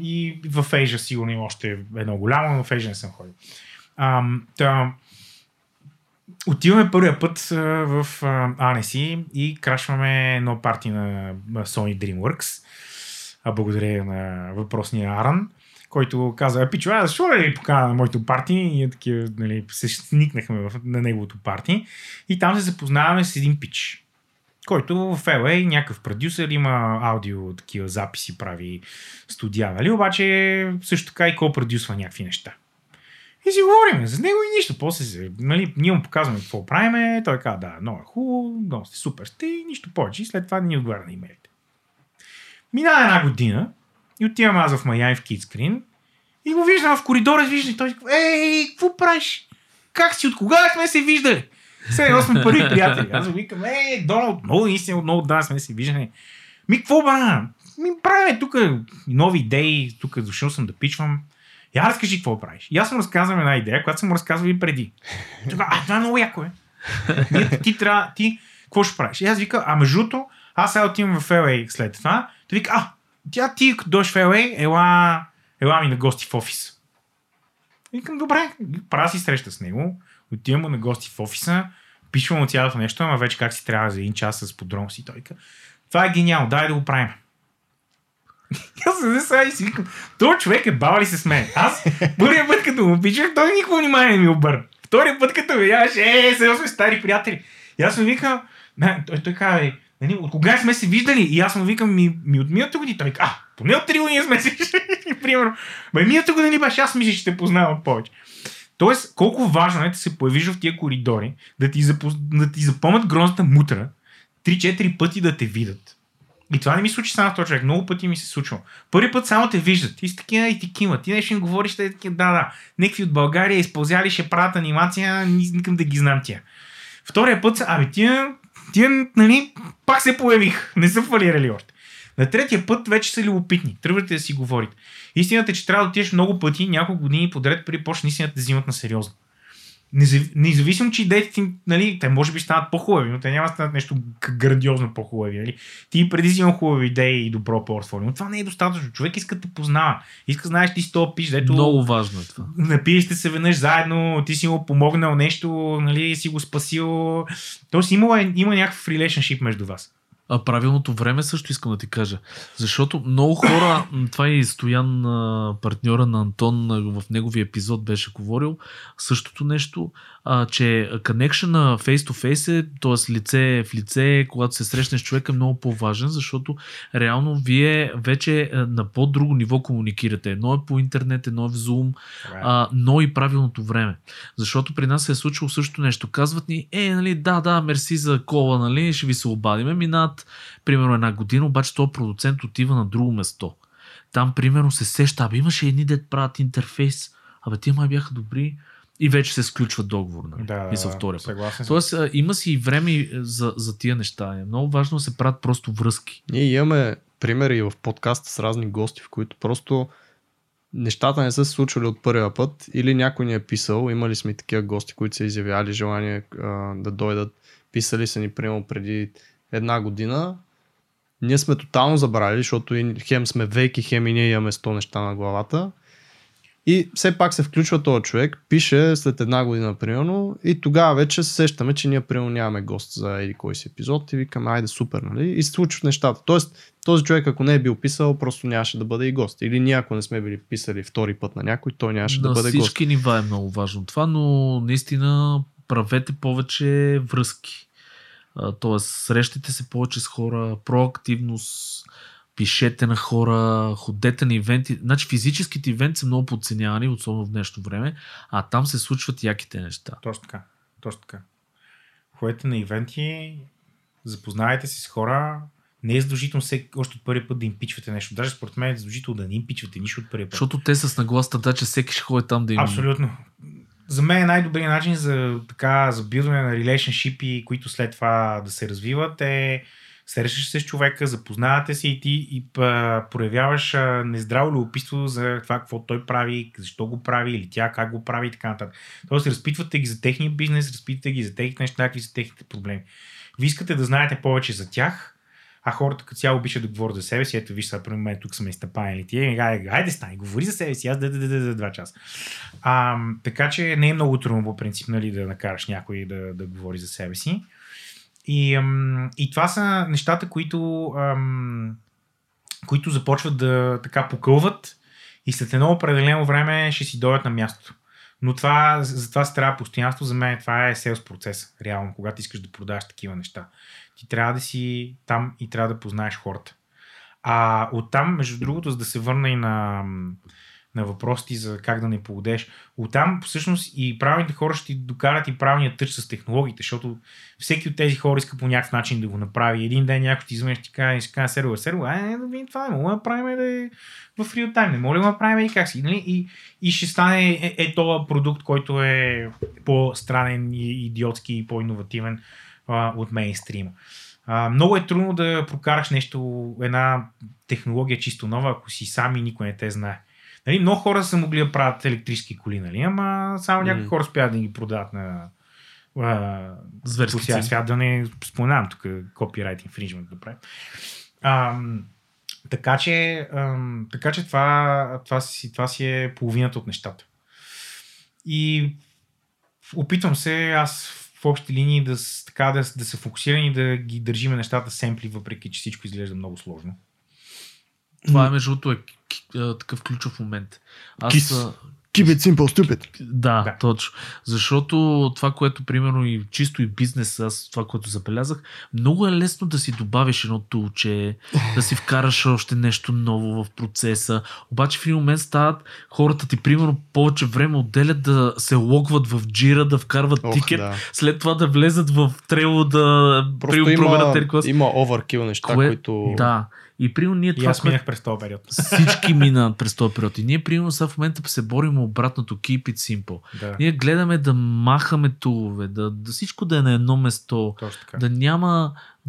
и в Asia сигурно има още едно голямо, но в Asia не съм ходил. Отиваме първия път в Анеси и крашваме едно парти на Sony DreamWorks. Благодаря на въпросния Аран, който каза: пичо, защо ли покана на моето парти? И ние такива, нали, се сникнахме на неговото парти и там се запознаваме с един пич, който в LA някакъв продюсер, има аудио, такива записи, прави студия, нали? Обаче също така и ко-продюсва някакви неща. И си говорим за него и нищо. После, нали, ние му показваме какво правиме, той казва: да, много е хубаво, много сте, супер сте, и нищо повече. И след това ни отговаря на имейлите. Минава една година и отивам аз в Майами в Kidscreen и го виждам в коридора, виждам, той: ей, какво правиш? Как си, от кога сме се виждали? Сега сме първи приятели. Аз викам: Доналд, много истина, много дана сме си виждане. Ми, какво бана? Ми, правиме тук нови идеи, тук дошъл съм да пичвам. Я разкажи какво правиш. И аз му разказвам една идея, която съм му разказвал и преди. Тогава, това е много яко, бе. Ти какво ще правиш? И аз викам: между другото, аз сега отивам в LA след това. Той вика: ти като дойш в LA, ела ми на гости в офис. И викам: добре, правя си среща с него. Отивам му на гости в офиса, пишвам му цялото нещо, ама вече как си трябва за един час с подробности. Той казва: това е гениално, дай да го правим. Аз се сега и си викам, този човек е баба ли се с мен? Аз първия път, като му пичах, той никога внимание не ми обърна. Втория път, като видяваш, сега сме стари приятели. И аз му викам, той казва, от кога сме се виждали? И аз му викам, ми от миналата година. Той казва, поне от 3 години сме се виждали, примерно. Бе, миналата година беше, аз мисля, ще те познавам повече. Тоест, колко важно е да се появиш в тия коридори, да ти запомнят грозната мутра, 3-4 пъти да те видят. И това не ми случи само в този човек. Много пъти ми се случва. Първи път само те виждат. И с такива и ти кимат. Ти нещо им говориш, те такива, да. Некви от България използвали, ще правят анимация, никъм да ги знам тия. Втория път са, тия, нали, пак се появих. Не са фалирали още. На третия път вече са любопитни. Тръгвате да си говорите. Истината е, че трябва да отидеш много пъти, няколко години подред, преди почне истината да взимат на сериозно. Независимо, че идеите ти, нали, те може би станат по-хубави, но те няма да станат нещо грандиозно по-хубави. Нали? Ти преди си имам хубави идеи и добро портфолио, но това не е достатъчно. Човек иска да те познава. Иска, знаеш, ти си то пиш, дето... Много важно е това. Напиеште се веднъж заедно, ти си му помогнал нещо, нали, си го спасил. Тоест има някакъв relationship между вас. А правилното време също искам да ти кажа. Защото много хора, това е Стоян, партньора на Антон, в неговия епизод беше говорил същото нещо, че коннекшъна face-to-face е, т.е. лице в лице, когато се срещнеш с човека, е много по-важен, защото реално вие вече на по-друго ниво комуникирате. Едно е по интернет, едно е в Zoom, но и правилното време. Защото при нас се е случило също нещо. Казват ни, нали, да, мерси за кола, нали, ще ви се обадиме, минат примерно 1 година, обаче този продуцент отива на друго место. Там примерно се сеща, имаше едни дет правят интерфейс, те май бяха добри и вече се сключва договор. Нали? И за втория път. Тоест има си и време за тия неща. Е много важно да се правят просто връзки. Ние имаме примери в подкаста с разни гости, в които просто нещата не са се случвали от първия път или някой ни е писал, имали сме такива гости, които са изявявали желание да дойдат, писали са ни примерно преди 1 година, ние сме тотално забравили, защото хем сме веки, хем и ние имаме 100 неща на главата. И все пак се включва този човек, пише след 1 година, примерно, и тогава вече се сещаме, че ние примерно нямаме гост за еди кой си епизод и викаме, айде супер, нали? И се случват нещата. Тоест, този човек, ако не е бил писал, просто нямаше да бъде и гост. Или ние, ако не сме били писали втори път на някой, той нямаше да бъде гост. На всички нива е много важно това, но наистина правете повече връзки. Т.е. срещате се повече с хора, проактивност, пишете на хора, ходете на ивенти. Значи физическите ивенти са много подценявани, особено в днешно време, а там се случват яките неща. Точно така. Ходете на ивенти, запознавайте се с хора, не е задължително още от първи път да им пичвате нещо. Даже според мен е задължително да не им пичвате нищо от първи път. Защото те са с нагласта, че всеки ще ходи там да им... Абсолютно. За мен е най-добрият начин за билдване на релейшншипи, които след това да се развиват, е срещаш се с човека, запознавате се и ти проявяваш нездраво любопитство за това какво той прави, защо го прави или тя как го прави и така нататък. Тоест разпитвате ги за техния бизнес, разпитвате ги за техните неща, какви са техните проблеми. Вие искате да знаете повече за тях, а хората като цяло обичат да говорят за себе си. Ето виж сега, при мен тук сме изтъпани. Айде стани, говори за себе си, аз да 2 часа. Така че не е много трудно по принцип, нали, да накараш някой да говори за себе си. И това са нещата, които започват да така покълват и след едно определено време ще си дойдат на мястото. Но за това се трябва постоянство. За мен това е селс процес, реално, когато искаш да продаваш такива неща. Ти трябва да си там и трябва да познаеш хората. А оттам, между другото, за да се върна и на въпросите за как да не полудеш, оттам всъщност и правилните хора ще ти докарат и правилния тъч с технологиите, защото всеки от тези хора иска по някакъв начин да го направи. Един ден някой ти извънеш, ти казва сервер, да видим това, не мога да направим в real time, не мога да направим и как си. Нали? И ще стане този продукт, който е по-странен и идиотски и по-иновативен от мейнстрима. Много е трудно да прокараш нещо, една технология чисто нова, ако си сам и никой не те знае. Нали, много хора са могли да правят електрически коли, нали? Ама само някои хора успяват да ги продават на зверски свят, да не споменавам тук copyright infringement, добре. Така че това си е половината от нещата. И опитвам се аз в общи линии да са фокусирани, да ги държиме нещата семпли, въпреки че всичко изглежда много сложно. Това е междуто е такъв ключов момент. Keep it simple, stupid. Да, точно. Защото това, което, примерно, и чисто и бизнес, аз това, което забелязах, много е лесно да си добавиш едно тулче, да си вкараш още нещо ново в процеса. Обаче в един момент стават хората ти, примерно, повече време отделят да се логват в Jira, да вкарват тикет, да. След това да влезат в Trello, да проверят реквест. Има overkill неща, които... Да. И примерно ние това. Аз минах през този период. Всички минат през този период. И ние примерно сега в момента се борим обратното, keep it simple. Да. Ние гледаме да махаме тулове, да всичко да е на едно место, да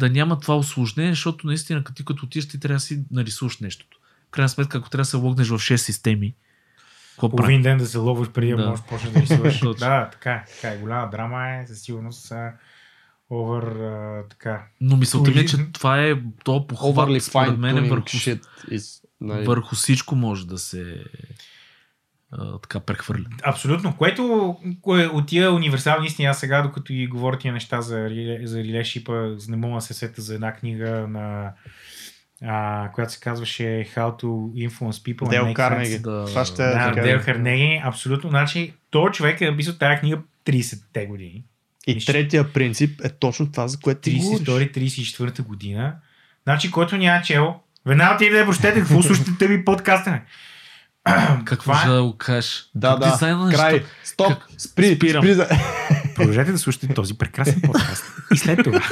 няма това усложнение, защото наистина като отиш, ти трябва да си нарисуваш нещото. В крайна сметка, ако трябва да се логнеш в 6 системи, половин ден да се логваш преди да можеш почнеш да рисуваш. Да, така е. Голяма драма е, със сигурност. Но мисълта ми е, че това е то похват според мен върху всичко може да се така прехвърля. Абсолютно, което от тия универсални истини, аз сега докато и говоря тия неща за рилешипа, не мога да се сета за една книга на която се казваше How to Influence People. Дел Карнеги. Дел Карнеги, абсолютно. Значи, той човек е написал тази книга 30-те години. И третия принцип е точно това, за което ти говориш. 32-34 година. Значи, който няма чел, веднага ти да прочетете, какво слушате ви подкаста. Какво ще да го кажеш? Да. Край. Стоп. Спирам. Продължете да слушате този прекрасен подкаст. И след това.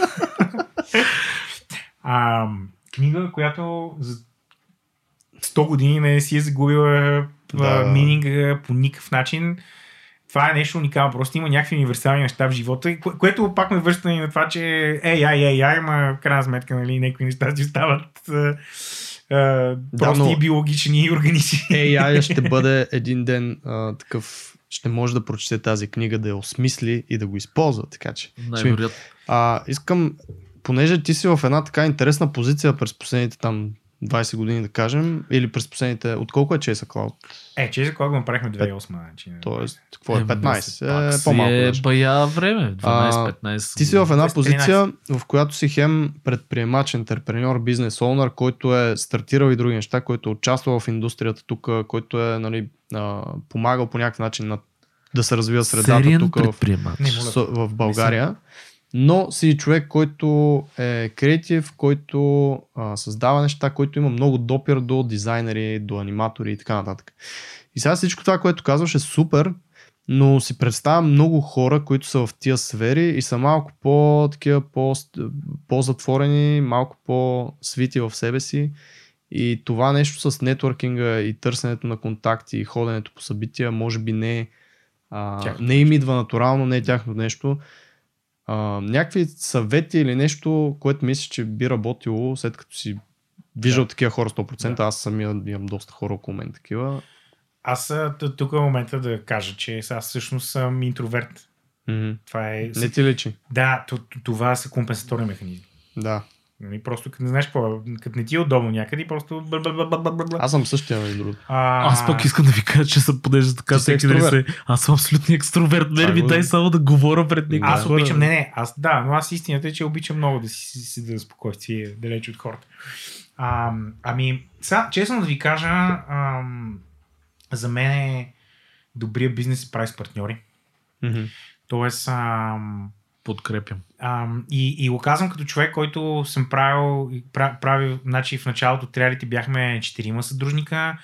Книга, която за 100 години не си е загубила мининга по никакъв начин. Това е нещо уникално. Просто има някакви универсални неща в живота, което пак ме връща и на това, че AI, ма в крайна сметка, нали, някои неща си стават просто и биологични и органични. AI ще бъде един ден такъв, ще може да прочете тази книга, да я осмисли и да го използва. Така че. Най-вероятно. Искам, понеже ти си в една така интересна позиция през последните там 20 години, да кажем, или през последните... Отколко е Chase a Cloud? Chase a Cloud го направихме 2008. Тоест, какво е? 15. По-малко даже. Бая време. 12-15. Ти си в една позиция, в която си хем предприемач, интерпреньор, бизнес оунър, който е стартирал и други неща, който е участвал в индустрията тук, който е, нали, помагал по някакъв начин да се развива средата тук в България. Но си човек, който е креатив, който създава неща, който има много допир до дизайнери, до аниматори и така нататък. И сега всичко това, което казваш, е супер, но си представям много хора, които са в тия сфери и са малко по-такива, по-затворени, малко по-свити в себе си. И това нещо с нетворкинга и търсенето на контакти и ходенето по събития, може би не им идва натурално, не е тяхно нещо. Някакви съвети или нещо, което мислиш, че би работило, след като си виждал такива хора 100%, аз самия имам доста хора около мен такива. Аз тук е момента да кажа, че аз всъщност съм интроверт. Mm-hmm. Това е... Не ти личи. Да, това са компенсаторни механизми. Да. И просто като не знаеш какво, като не ти е удобно някъде, просто... Аз съм същия, на друг. Аз пък искам да ви кажа, че съм понеже така всеки да се... Аз съм абсолютно екстроверт, нерви, дай само да говоря пред някой. Аз обичам, но аз истината е, че обичам много да си седа спокойствие, далеч от хората. Честно да ви кажа, за мен е добрия бизнес и прави с партньори. Mm-hmm. Тоест... Подкрепям. И го казвам като човек, който съм правил, значи в началото триалите бяхме 4 съдружника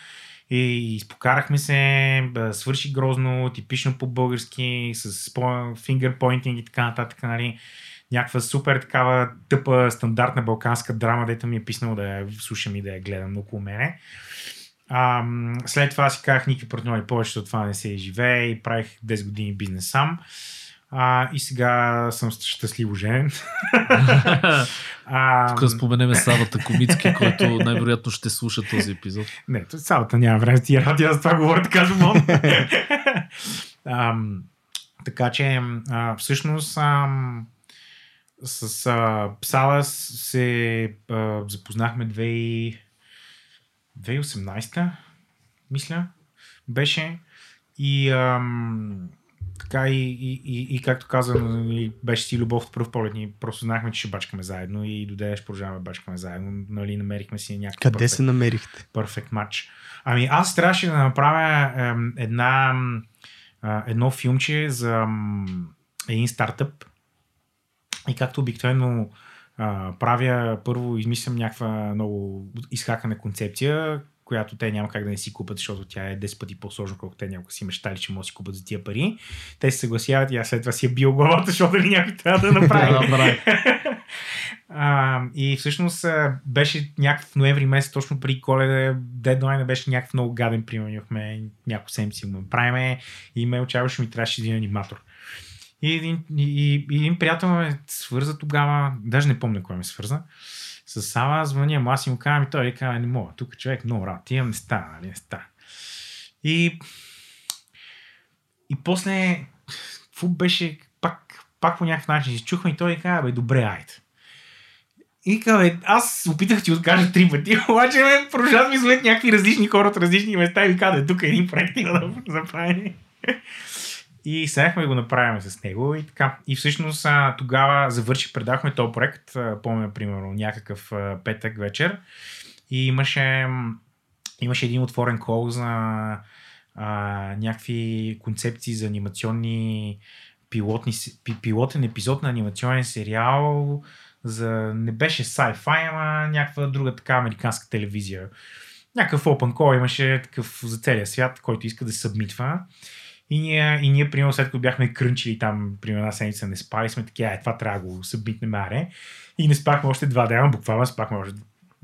и изпокарахме се, свърши грозно, типично по-български, с фингърпойнтинг и така нататък, нали. Някаква супер такава тъпа стандартна балканска драма, дето ми е писнало да я слушам и да я гледам около мене. След това си казах никакви партньори, повечето от това не се живее и правих 10 години бизнес сам. И сега съм щастливо женен. Тук да споменеме Савата Комицки, който най-вероятно ще слуша този епизод. Не, Савата няма време, ти радия за това говоря, така же мога. Така че всъщност с Сава се запознахме 2018, мисля, беше. И така и както каза, беше си любов от пръв поглед. Ние просто знахме, че ще бачкаме заедно и додеш продължаваме бачкаме заедно. Нали, намерихме си някакъв перфект. Къде се намерихте? Перфект матч. Ами аз трябваше да направя едно филмче за един стартъп. И както обикновено правя, първо измислям някаква много изхакана концепция, която те няма как да не си купат, защото тя е 10 пъти по-сложно, колко те някога си мечтали, че може да си купат за тия пари. Те се съгласяват и аз след това си е бил главата, защото ли някой трябва да направи. И всъщност беше някакъв ноември месец, точно при Коледа, дедлайна беше някакъв много гаден, применяхме няколко седмици го направиме и ме очакваше, ми трябваше един аниматор. И един приятел ме свърза тогава, даже не помня кой ме свърза, с Сава, звъня, аз си му казвам и той казва, не мога, тук човек много работа, имам места, нали, места. И после, какво беше, пак по някакъв начин се чухме и той казва, бе, добре, айде. И казва, аз опитах ти откажа 3 пъти, обаче ме продължават ми след някакви различни хора от различни места и ви казва, тук е един проект, има да направим. И седнахме да го направим с него и така. И всъщност тогава предахме този проект, помня, примерно, някакъв петък вечер и имаше един отворен кол за някакви концепции за анимационни пилотен епизод на анимационен сериал за, не беше sci-fi, ама някаква друга така американска телевизия. Някакъв open call имаше такъв за целия свят, който иска да се събмитва. И ние, примерно, след като бяхме крънчили там, примерно, една седмица не спали, сме таки, това трябва да го събмитнем, аре. И не спахме още 2 дена, буквално спахме още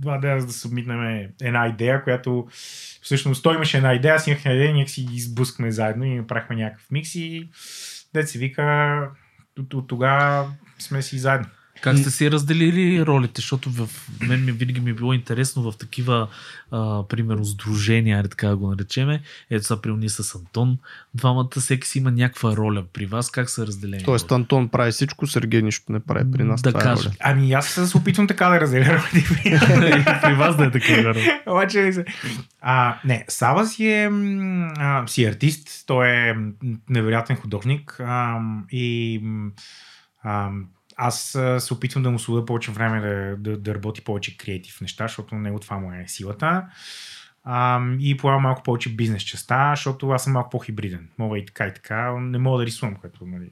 2 дена, за да събмитнем една идея, която всъщност той имаше една идея, аз имах една идея, ние си ги сблъскаме заедно и направихме някакъв микс и дет се вика, от тогава сме си заедно. Как сте си разделили ролите? Защото мен винаги ми е било интересно в такива, примерно, сдружения, така да го наречеме. Ето са при ние с Антон. Двамата, всеки си има някаква роля. При вас как са разделени? Тоест Антон прави всичко, Сергей нищо не прави при нас. Да кажа. Ами аз се опитвам така да разделя ролите. При вас да е такива роли. Не, Сава си е артист. Той е невероятен художник и аз се опитвам да му слуга повече време да работи повече креатив неща, защото него това му е силата. И поема малко повече бизнес частта, защото аз съм малко по-хибриден. Мога и така, не мога да рисувам. Нали.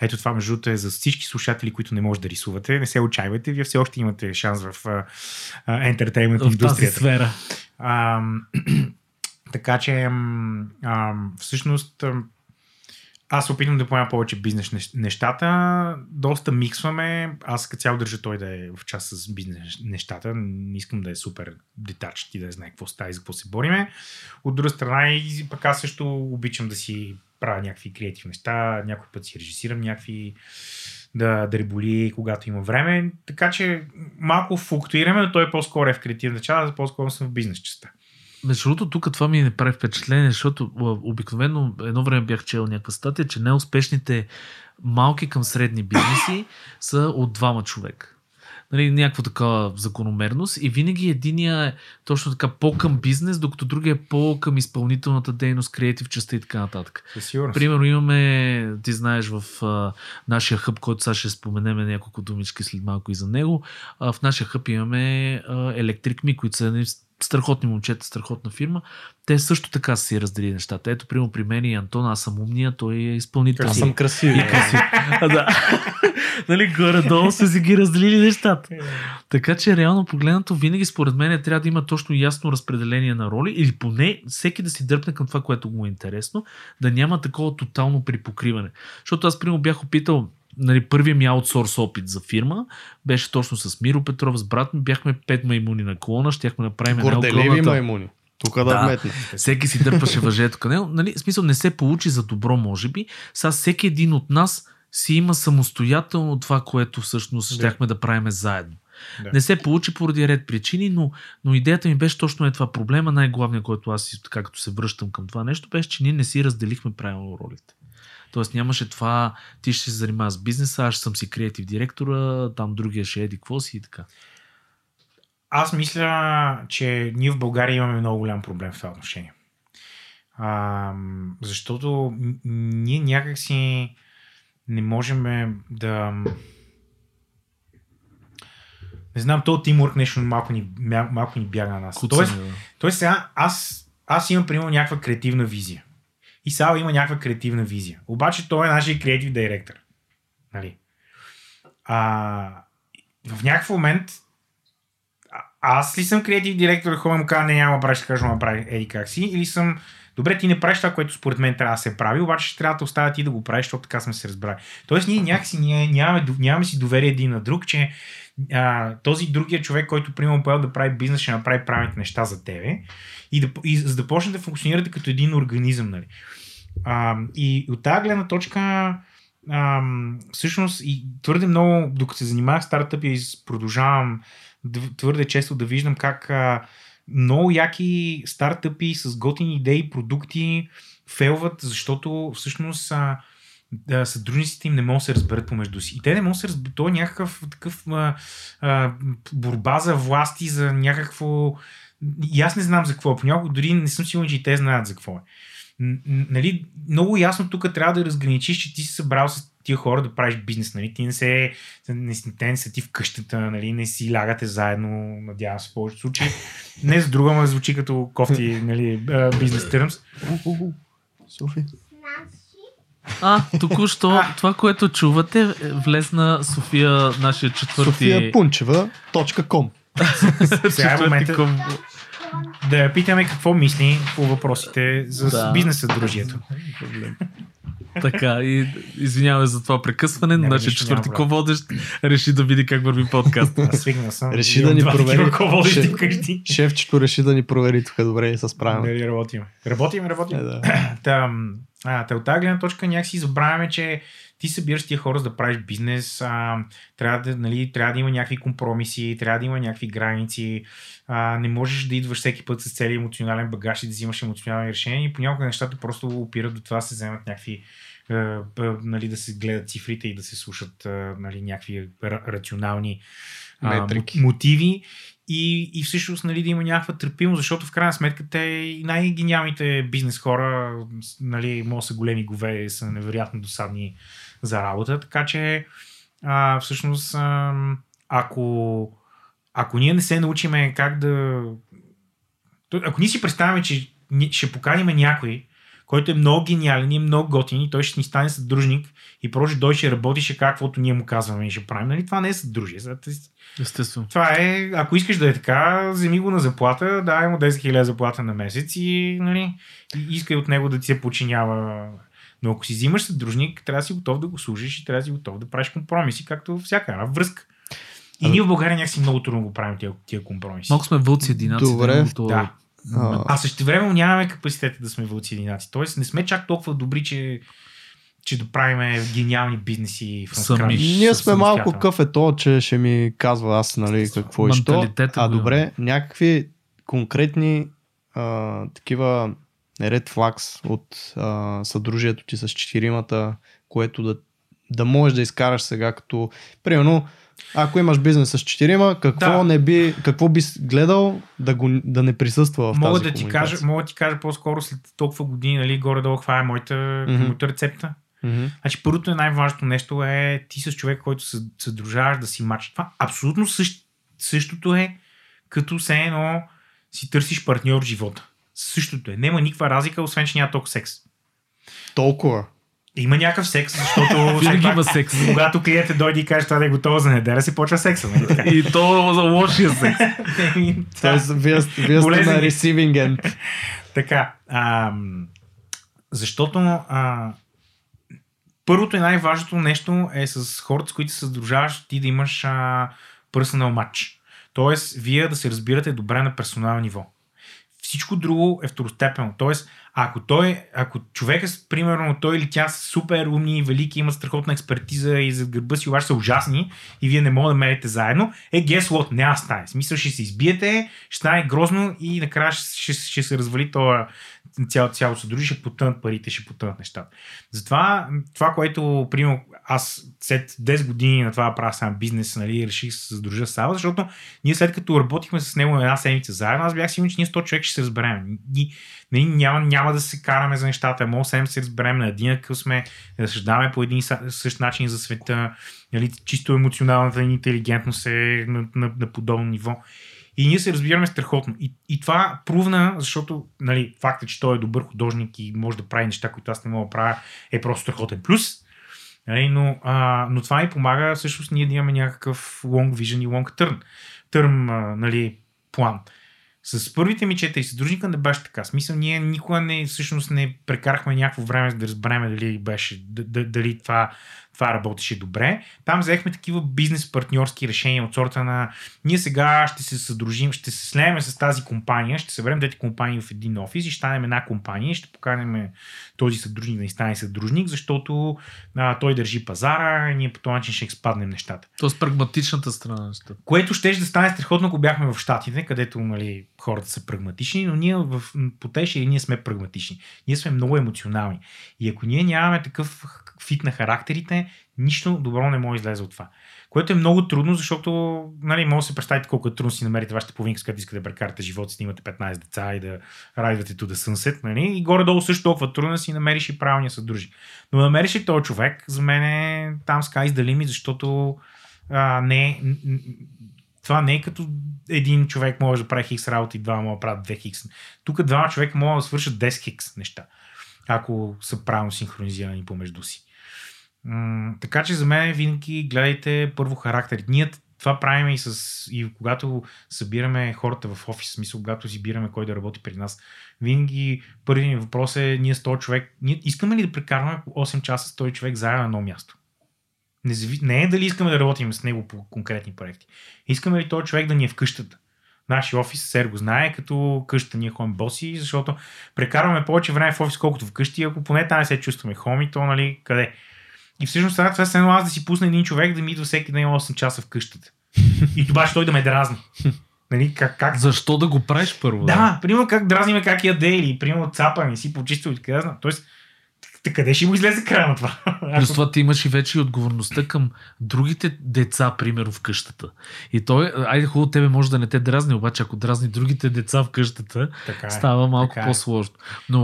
Ето това между другото е за всички слушатели, които не може да рисувате. Не се отчаивайте, вие все още имате шанс в ентертеймент индустрията. В тази сфера. Така че всъщност аз опитвам да поема повече бизнес нещата, доста миксваме, аз като цяло държа той да е в част с бизнес нещата, не искам да е супер детачът и да знае какво става и за какво се бориме. От друга страна и пък аз също обичам да си правя някакви креатив неща, някой път си режисирам някакви, да реболи когато има време, така че малко флуктуираме, но той по-скоро е в креативна част, по-скоро съм в бизнес частта. Между другото, тук това ми не прави впечатление, защото обикновено едно време бях чел някаква статия, че неуспешните малки към средни бизнеси са от 2 човека. Нали, някаква такава закономерност и винаги единия е точно така по-към бизнес, докато другия е по-към изпълнителната дейност, креатив частта и така нататък. Примерно имаме, ти знаеш, в нашия хъб, който сега ще споменеме няколко думички след малко и за него, в нашия хъб имаме Electric Me, които са страхотни момчета, страхотна фирма. Те също така са си разделили нещата. Ето, примерно при мен и Антон, аз съм умния, той е изпълнител. Аз съм красив. И красив. Нали, горе-долу са си ги разделили нещата. Така че реално погледнато винаги според мен трябва да има точно ясно разпределение на роли или поне всеки да си дръпне към това, което му е интересно, да няма такова тотално припокриване. Защото аз примерно бях опитал, нали, първият ми аутсорс опит за фирма беше точно с Миро Петров, с брат ми, бяхме 5 маймуни на клона, щяхме да правим една оклоната. Горделиви маймуни. Тук да вметне. Всеки си дърпаше въжето към него. Нали, в смисъл не се получи за добро, може би. Сега всеки един от нас си има самостоятелно това, което всъщност щяхме да правим заедно. Да. Не се получи поради ред причини, но идеята ми беше точно е това проблема. Най-главният, който аз както се връщам към това нещо, беше, че ние не си разделихме правилно ролите. Тоест нямаше това, ти ще се занимава с бизнеса, аз съм си креатив директора, там другия ще еди какво си и така. Аз мисля, че ние в България имаме много голям проблем в това отношение. Защото ние някакси не можем да... Не знам, този тимворк нещо малко ни бяга на нас. Тоест сега аз имам, примерно, някаква креативна визия. И Сао има някаква креативна визия. Обаче той е нашия креатив директор. Нали? В някакъв момент аз ли съм креатив директор, хора му казва, не, няма да правиш, така да правиш еди как си, или съм, добре, ти не правиш това, което според мен трябва да се прави, обаче ще трябва да оставя ти да го правиш, защото така сме се разбрали. Тоест ние някакси нямаме си доверие един на друг, че този другия човек, който примерно поел да прави бизнес, ще направи правилните неща за тебе и за да почне да функционирате като един организъм. Нали? И от тази гледна точка всъщност и твърде много, докато се занимавах стартъпи и продължавам твърде често да виждам как много яки стартъпи с готини идеи, продукти фейлват, защото всъщност съдружниците им не могат да се разберат помежду си. И те не могат да се разберат. То е някакъв такъв борба за власти, за някакво... И аз не знам за какво е. Понякога дори не съм сигурен, че и те знаят за какво е. Нали, много ясно тук трябва да разграничиш, че ти си събрал с тия хора да правиш бизнес. Нали? Ти не са ти в къщата, нали? Не си лягате заедно, надявам се в повечето случаи. Не за друга, но звучи като кофти, нали, бизнес terms. Софи. Току-що това, което чувате, влезна София, нашия четвърти... SofiaPuncheva.com Сега е момента да я питаме какво мисли по въпросите за бизнес съдружието. Така, и извиняваме за това прекъсване, значи четвърти ководещ реши да види как върви подкаст. Свикна съм. Реши да ни провери. Шефчето реши да ни провери тук, добре, и се справим. Работим. От тази гледна точка някакси забравяме, че ти събираш тия хора за да правиш бизнес, трябва да има някакви компромиси, трябва да има някакви граници, не можеш да идваш всеки път с целия емоционален багаж и да взимаш емоционални решения и понякога нещата просто опират до това, се вземат някакви, да се гледат цифрите и да се слушат някакви рационални мотиви. И всъщност да има някаква търпимост, защото в крайна сметка те най-гениалните бизнес хора, може са големи гове, са невероятно досадни за работа, така че всъщност ако ние не се научиме как да... Ако ние си представяме, че ще поканим някой, който е много гениален и е много готин и той ще ни стане съдружник и просто дойде ще работи, каквото ние му казваме и ще правим. Нали? Това не е съдружие. Естествено. Това е, ако искаш да е така, вземи го на заплата, дай му 10 000 заплата на месец и, нали, искай от него да ти се подчинява. Но ако си взимаш съдружник, трябва да си готов да го служиш и трябва да си готов да правиш компромиси, както всяка една връзка. И ние в България някакси много трудно го правим тия компромиси. Малко сме вълци единаци. Добре. Да. А същевременно нямаме капацитета да сме вълци единаци. Тоест не сме чак толкова добри, че да правим гениални бизнеси в Скрам. Ние сме малко къфето, че ще ми казва аз, нали, какво и що. А добре, някакви конкретни такива ред флагс от съдружието ти с четиримата, което да можеш да изкараш сега като... Примерно, ако имаш бизнес с четирима, какво би гледал да не присъства в тази комуникация? Мога да ти кажа по-скоро след толкова години, нали, горе-долу хвая моята рецепта. Mm-hmm. Значи първото и най-важното нещо е ти с човек, който съдружаваш да си мачи. Това абсолютно същото е, като все едно си търсиш партньор в живота. Същото е. Няма никаква разлика, освен че няма толкова секс. Толкова? Има някакъв секс, защото когато клиентът дойде и каже, това да е готово за неделя, се почва секса. И то за лошия секс. Тоест, вие сте на ресивинг енд. Така, защото първото и най-важното нещо е с хората, с които се съдружаваш, ти да имаш personal match. Тоест, вие да се разбирате добре на персонално ниво. Всичко друго е второстепенно. Тоест, ако човекът, примерно той или тя са супер умни и велики, имат страхотна експертиза и зад гърба си обаче са ужасни и вие не може да мерите заедно, guess what, няма стане. В смисъл, ще се избиете, ще стане грозно и накрая ще се развали цяло съдружие, ще потънат парите, ще потънат нещата. Затова това, което примерно аз след 10 години на това правя сам бизнес, нали, реших да се съдружа с Сава, защото ние след като работихме с него една седмица заедно, аз бях сигурен, че ние 100 човек ще се разберем. Нали, няма да се караме за нещата, мога да се разберем на един къл сме, да разсъждаваме по един същ начин за света, нали, чисто емоционалната интелигентност е на подобно ниво. И ние се разбираме страхотно. И това прувна, защото нали, факта, че той е добър художник и може да прави неща, които аз не мога да правя, е просто страхотен плюс. Нали, но това ми помага всъщност ние да имаме някакъв long vision и long term нали, план. С първите ми 4 съдружника не беше така. Смисъл, ние никога не прекарахме някакво време, за да разбереме дали това работеше добре. Там взехме такива бизнес-партньорски решения от сорта на ние сега ще се съдружим, ще се слеем с тази компания, ще съберем двете компании в един офис и ще станем една компания и ще поканем този съдружник да ни стане съдружник, защото той държи пазара и ние по този начин ще експаднем нещата. Тоест прагматичната страна на нещата. Което ще стане страхотно, ако бяхме в Щатите, където нали, хората са прагматични, но ние по теше и ние сме прагматични. Ние сме много емоционални. И ако ние нямаме такъв фит на характерите, нищо добро не може да излезе от това. Което е много трудно, защото нали, може да се представите колко е трудно си намерите вашата половинка, с която искате да прекарате живота си, да имате 15 деца и да райдвате to the sunset. Нали? И горе-долу също толкова трудно да си намериш и правилния съдружник. Но намериш ли този човек, за мен е там sky's the limit, защото това не е като един човек може да прави хикс работа и двама може да правят 2 хикс. Тук двама човека могат да свършат 10 хикс неща, ако са правилно синхронизирани помежду си. Така че за мен винаги гледайте първо характер. Ние това правим и когато събираме хората в офис, в смисъл, когато избираме кой да работи при нас, винаги първият въпрос е ние 100 човек, ние искаме ли да прекарваме 8 часа с 100 човек заедно на едно място? Не е дали искаме да работим с него по конкретни проекти. Искаме ли този човек да ни е в къщата? Нашия офис Сер го знае, като къщата ние ходим боси, защото прекарваме повече време в офис, колкото вкъщи, ако поне там не се чувстваме хоми, то нали къде? И всъщност това е едно аз да си пусна един човек да ми идва всеки ден 8 часа в къщата. И това ще той да ме дразни. Нали, как? Защо да го правиш първо? Да, примерно как дразниме как яде или примерно цапане си почистил и така знам. Тоест, къде ще му излезе край на това? Плюс това ти имаш и вече и отговорността към другите деца, примерно в къщата. И той, айде хубаво, тебе може да не те дразни, обаче ако дразни другите деца в къщата, става малко по-сложно. Но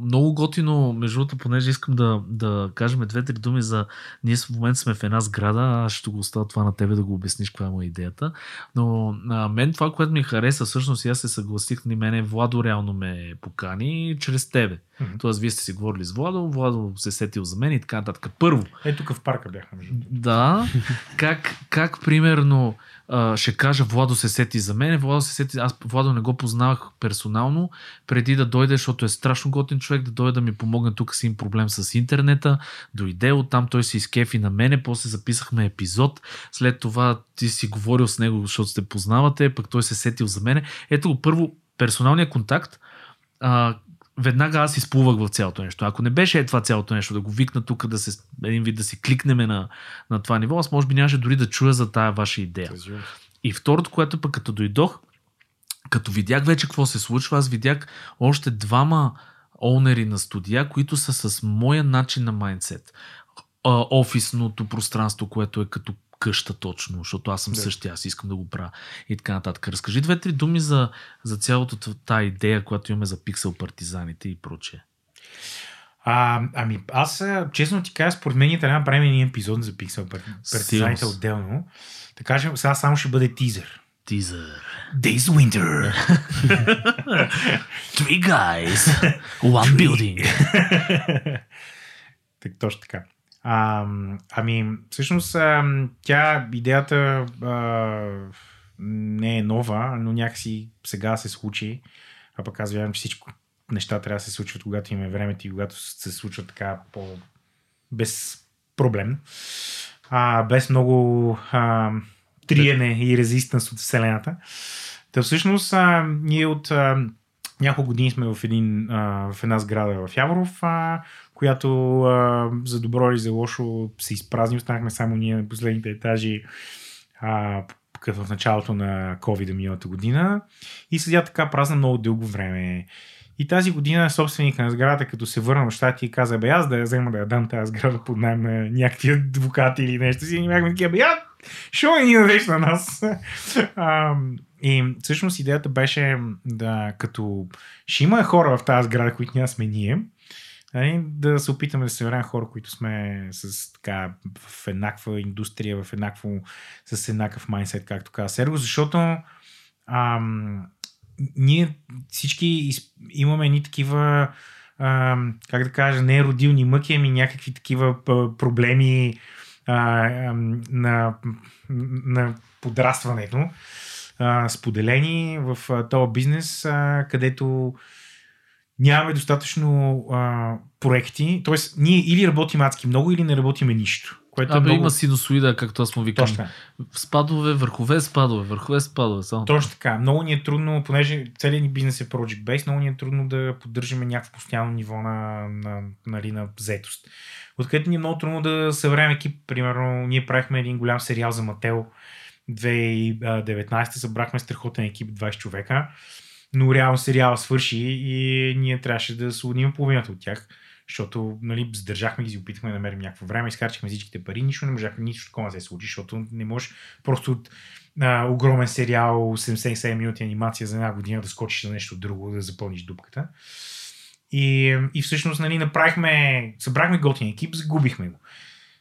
много готино, между другото, понеже искам да кажем 2-3 думи за... Ние в момента сме в една сграда, аз ще го оставя това на тебе да го обясниш каква му е идеята. Но мен това, което ми хареса, всъщност и аз се съгласих, мене Владо реално ме покани чрез тебе. Mm-hmm. Тоест, вие сте си говорили с Владо се сетил за мен и така нататък. Първо. Ето тук в парка бяхме. Да. Как примерно ще кажа Владо се сети за мен, аз Владо не го познавах персонално преди да дойде, защото е страшно готин човек, да дойде да ми помогне тук с им проблем с интернета, дойде оттам, той се изкефи на мене, после записахме епизод, след това ти си говорил с него, защото сте познавате, пък той се сетил за мене. Ето първо персоналния контакт, веднага аз изплувах в цялото нещо. Ако не беше това цялото нещо, да го викна тук, един вид да си кликнеме на това ниво, аз може би нямаше дори да чуя за тая ваша идея. И второто, което пък като дойдох, като видях вече какво се случва, аз видях още 2 оунери на студия, които са с моя начин на майндсет. Офисното пространство, което е като къща точно, защото аз съм същия, аз искам да го правя и така нататък. Разкажи 2-3 думи за цялото тази идея, която имаме за Pixel партизаните и прочее. Ами аз честно ти кажа, според мен трябва да правим един епизод за Pixel партизаните отделно. Така че сега само ще бъде тизър. This winter. Three guys. One building. Так, точно така. Всъщност тя, идеята не е нова, но някакси сега се случи, а пък аз вярвам, че всичко неща трябва да се случват, когато има времето и когато се случва така без проблем, без много триене и резистанс от Вселената. Та всъщност ние от няколко години сме в една сграда в Яворов, която за добро или за лошо се изпразни. Останахме само ние на последните етажи като в началото на COVID-а миналата година и седя така празна много дълго време. И тази година собственика на сградата, като се върна в щати и каза, бе, аз да я взема да я дам тази сграда под найм на някакви адвокати или нещо си, ние бяхме такива, бе, шо е ни дадеш на нас? И всъщност идеята беше да, като ще има хора в тази сграда, които ние сме ние, да се опитаме да съберем хора, които сме с така в еднаква индустрия, в еднакво, с еднакъв майндсет, както каза Серго, защото ние всички имаме ни такива, как да кажа, не родилни мъки, ами някакви такива проблеми на подрастването, споделени в този бизнес, където нямаме достатъчно проекти, т.е. ние или работим адски много, или не работиме нищо. Което много... има синусоида, както аз му викам. Спадове, върхове, спадове, върхове, спадове. Само. Точно така. Много ни е трудно, понеже целият ни бизнес е project based, много ни е трудно да поддържаме някакво постоянно ниво на взетост. Откъдето ни е много трудно да съберем екип. Примерно, ние правихме един голям сериал за Мател 2019, събрахме страхотен екип 20 човека. Но реално сериала свърши и ние трябваше да се отним половината от тях, защото нали, задържахме ги, опитахме да намерим някакво време, изхарчихме всичките пари, нищо не можахме, нищо такова не се случи, защото не можеш просто от огромен сериал, 77 минути анимация за една година да скочиш за нещо друго, да запълниш дупката. И всъщност нали, събрахме готин екип, загубихме го.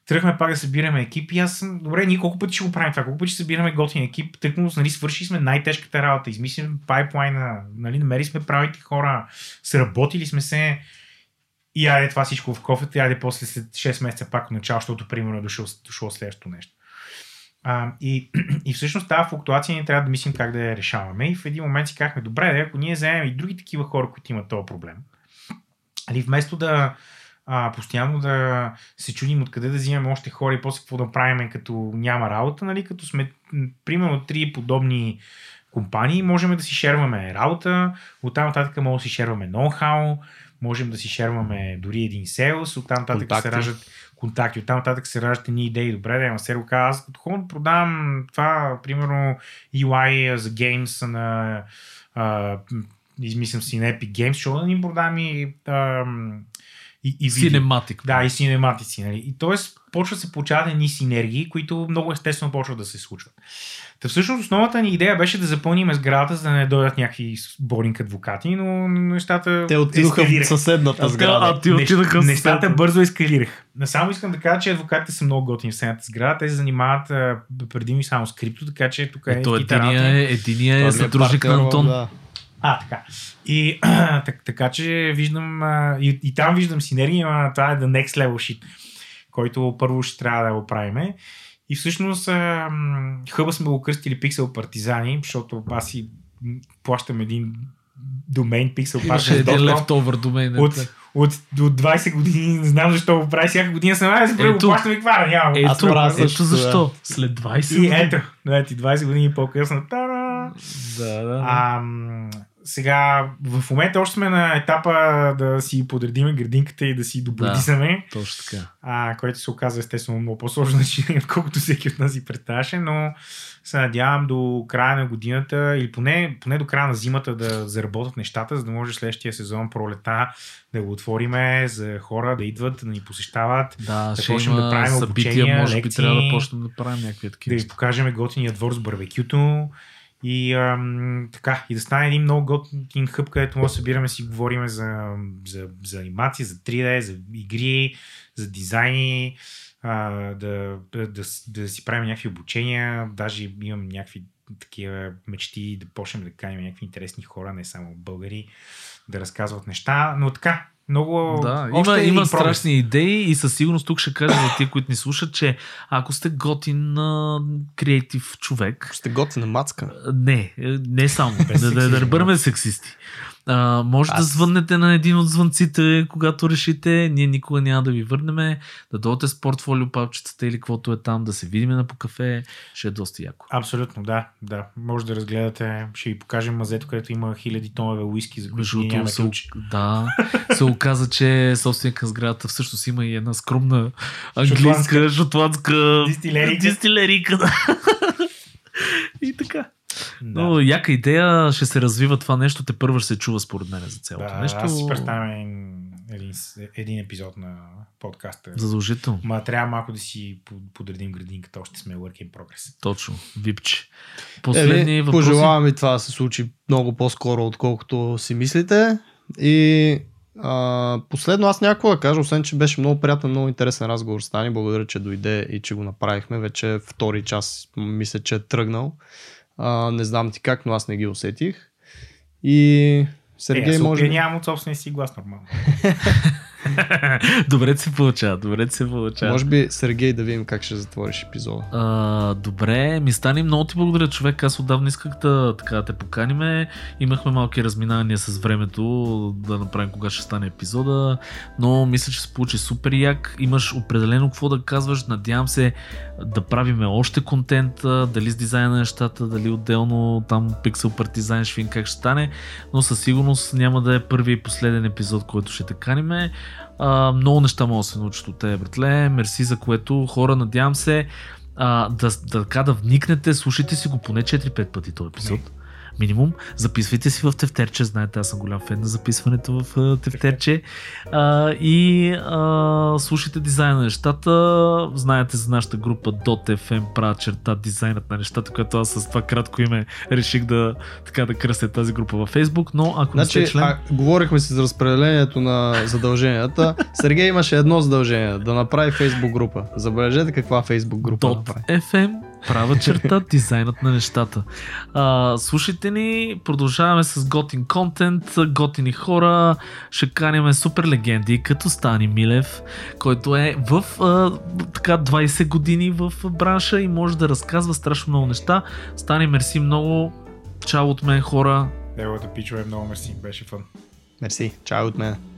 Тръгнахме пак да събираме екип и аз съм, добре, ние колко пъти ще го правим това, колко пъти ще събираме готин екип, тъкмо нали, свършили сме най-тежката работа, измислили пайплайна, нали, намерили сме правите хора, сработили сме се и яде това всичко в кофата, яде после след 6 месеца пак от начало, защото примерно е дошло следващото нещо. И всъщност тази флуктуация ние трябва да мислим как да я решаваме и в един момент си казахме, добре, ако ние вземем и други такива хора, които имат този проблем, или вместо да постоянно да се чудим откъде да взимаме още хора и после какво да правим като няма работа, нали? Като сме примерно 3 подобни компании, можем да си шерваме работа, оттам нататък може да си шерваме ноу-хау, можем да си шерваме дори един селс, оттам нататък се раждат контакти, оттам нататък се раждат едни идеи, добре, да има сервер, аз като хора продавам това, примерно UI за Games на измислям си на Epic Games, защото да ни продавам и синематик. Да, и синематици. Нали? И т.е. почва да се получават едни синергии, които много естествено почват да се случват. Та всъщност основната ни идея беше да запълним сградата, за да не дойдат някакви боринг адвокати, но нещата те отидоха в съседната сграда. Нещата бързо ескалираха. Насамо искам да кажа, че адвокатите са много готини в съседната сграда. Те се занимават предимно само с крипто, така че тук е единия е съдружник на Антон. Да. Така. И така, че виждам и там виждам синергия, но това е the next level shit, който първо ще трябва да го правим. И всъщност хъба сме го кръстили Pixel Партизани, защото аз си плащам един домен Pixel Партизани. От 20 години, не знам защо го прави, всяка година съм го плащам и квара, няма. Защо? След 20 години. Ето, 20 години по-късно. Да. Сега, в момента още сме на етапа да си подредиме градинката и да си добродизаме. Да, точно така. Което се оказва естествено много по-сложно, отколкото всеки от нас си представяше, но се надявам до края на годината или поне до края на зимата да заработят нещата, за да може следващия сезон пролета да го отвориме за хора, да идват, да ни посещават, да почнем да правим събития, обучения, може лекции, би трябва да почнем да правим някакви такива. Да ви покажем готиния двор с барбекюто. И да стане един много готин хъб, където може да събираме си говорим за анимации, за 3D, за игри, за дизайни, да си правим някакви обучения, даже имам някакви такива мечти да почнем да каним някакви интересни хора, не само българи, да разказват неща, но така. Много... Да, има страшни идеи и със сигурност тук ще кажа за тия, които ни слушат, че ако сте готин креатив човек... Сте готина мацка? Не само. да не бъдем сексисти. Може да звъннете на един от звънците, когато решите. Ние никога няма да ви върнем. Да дойдете с портфолио папчетата или каквото е там, да се видим на по кафе. Ще е доста яко. Абсолютно, да. Може да разгледате. Ще ви покажем мазето, където има хиляди тонове уиски, за които ние нямаме ключ. Да, се оказа, че собственика на сградата всъщност има и една скромна английска, шотландска дистилерика. И така. Но яка идея, ще се развива това нещо, те първо ще се чува според мен за цялото нещо. Аз си представям един епизод на подкаста. Задължително. Ма трябва малко да си подредим градинката, още сме work in progress. Точно, випче. Последни въпроси. Пожелавам и това да се случи много по-скоро, отколкото си мислите. И последно аз някакво да кажа, освен че беше много приятен, много интересен разговор с Стани. Благодаря, че дойде и че го направихме. Вече втори час мисля, че е тръгнал. Не знам ти как, но аз не ги усетих. И Сергей може... Нямам от собствения си глас нормално. Добре се получава. Може би, Сергей, да видим как ще затвориш епизода. Добре, ми Стани, много ти благодаря, човек. Аз отдавна исках да те поканиме. Имахме малки разминания с времето да направим кога ще стане епизода, но мисля, че се получи супер як. Имаш определено какво да казваш. Надявам се да правиме още контент, дали с дизайна на нещата, дали отделно там Pixel Partizani, ще видим как ще стане, но със сигурност няма да е първи и последен епизод, който ще те каниме. Много неща мога да се научат от тебе, братле. Мерси, за което, хора, надявам се да вникнете, слушайте си го поне 4-5 пъти този епизод. Минимум. Записвайте си в тефтерче, знаете, аз съм голям фен на записването в тефтерче. Слушайте дизайна на нещата. Знаете за нашата група .fm / дизайнът на нещата, което аз с това кратко име реших да кръстя тази група във Facebook, но ако не сте член... Говорихме си за разпределението на задълженията. Сергей имаше едно задължение, да направи Facebook група. Забележете каква Facebook група направи. .fm / дизайнът на нещата. Слушайте ни, продължаваме с готин контент, готини хора, ще каним супер легенди, като Стани Милев, който е в 20 години в бранша и може да разказва страшно много неща. Стани, мерси много, чао от мен, хора. Девото пичове, много мерси, беше фън. Мерси, чао от мен.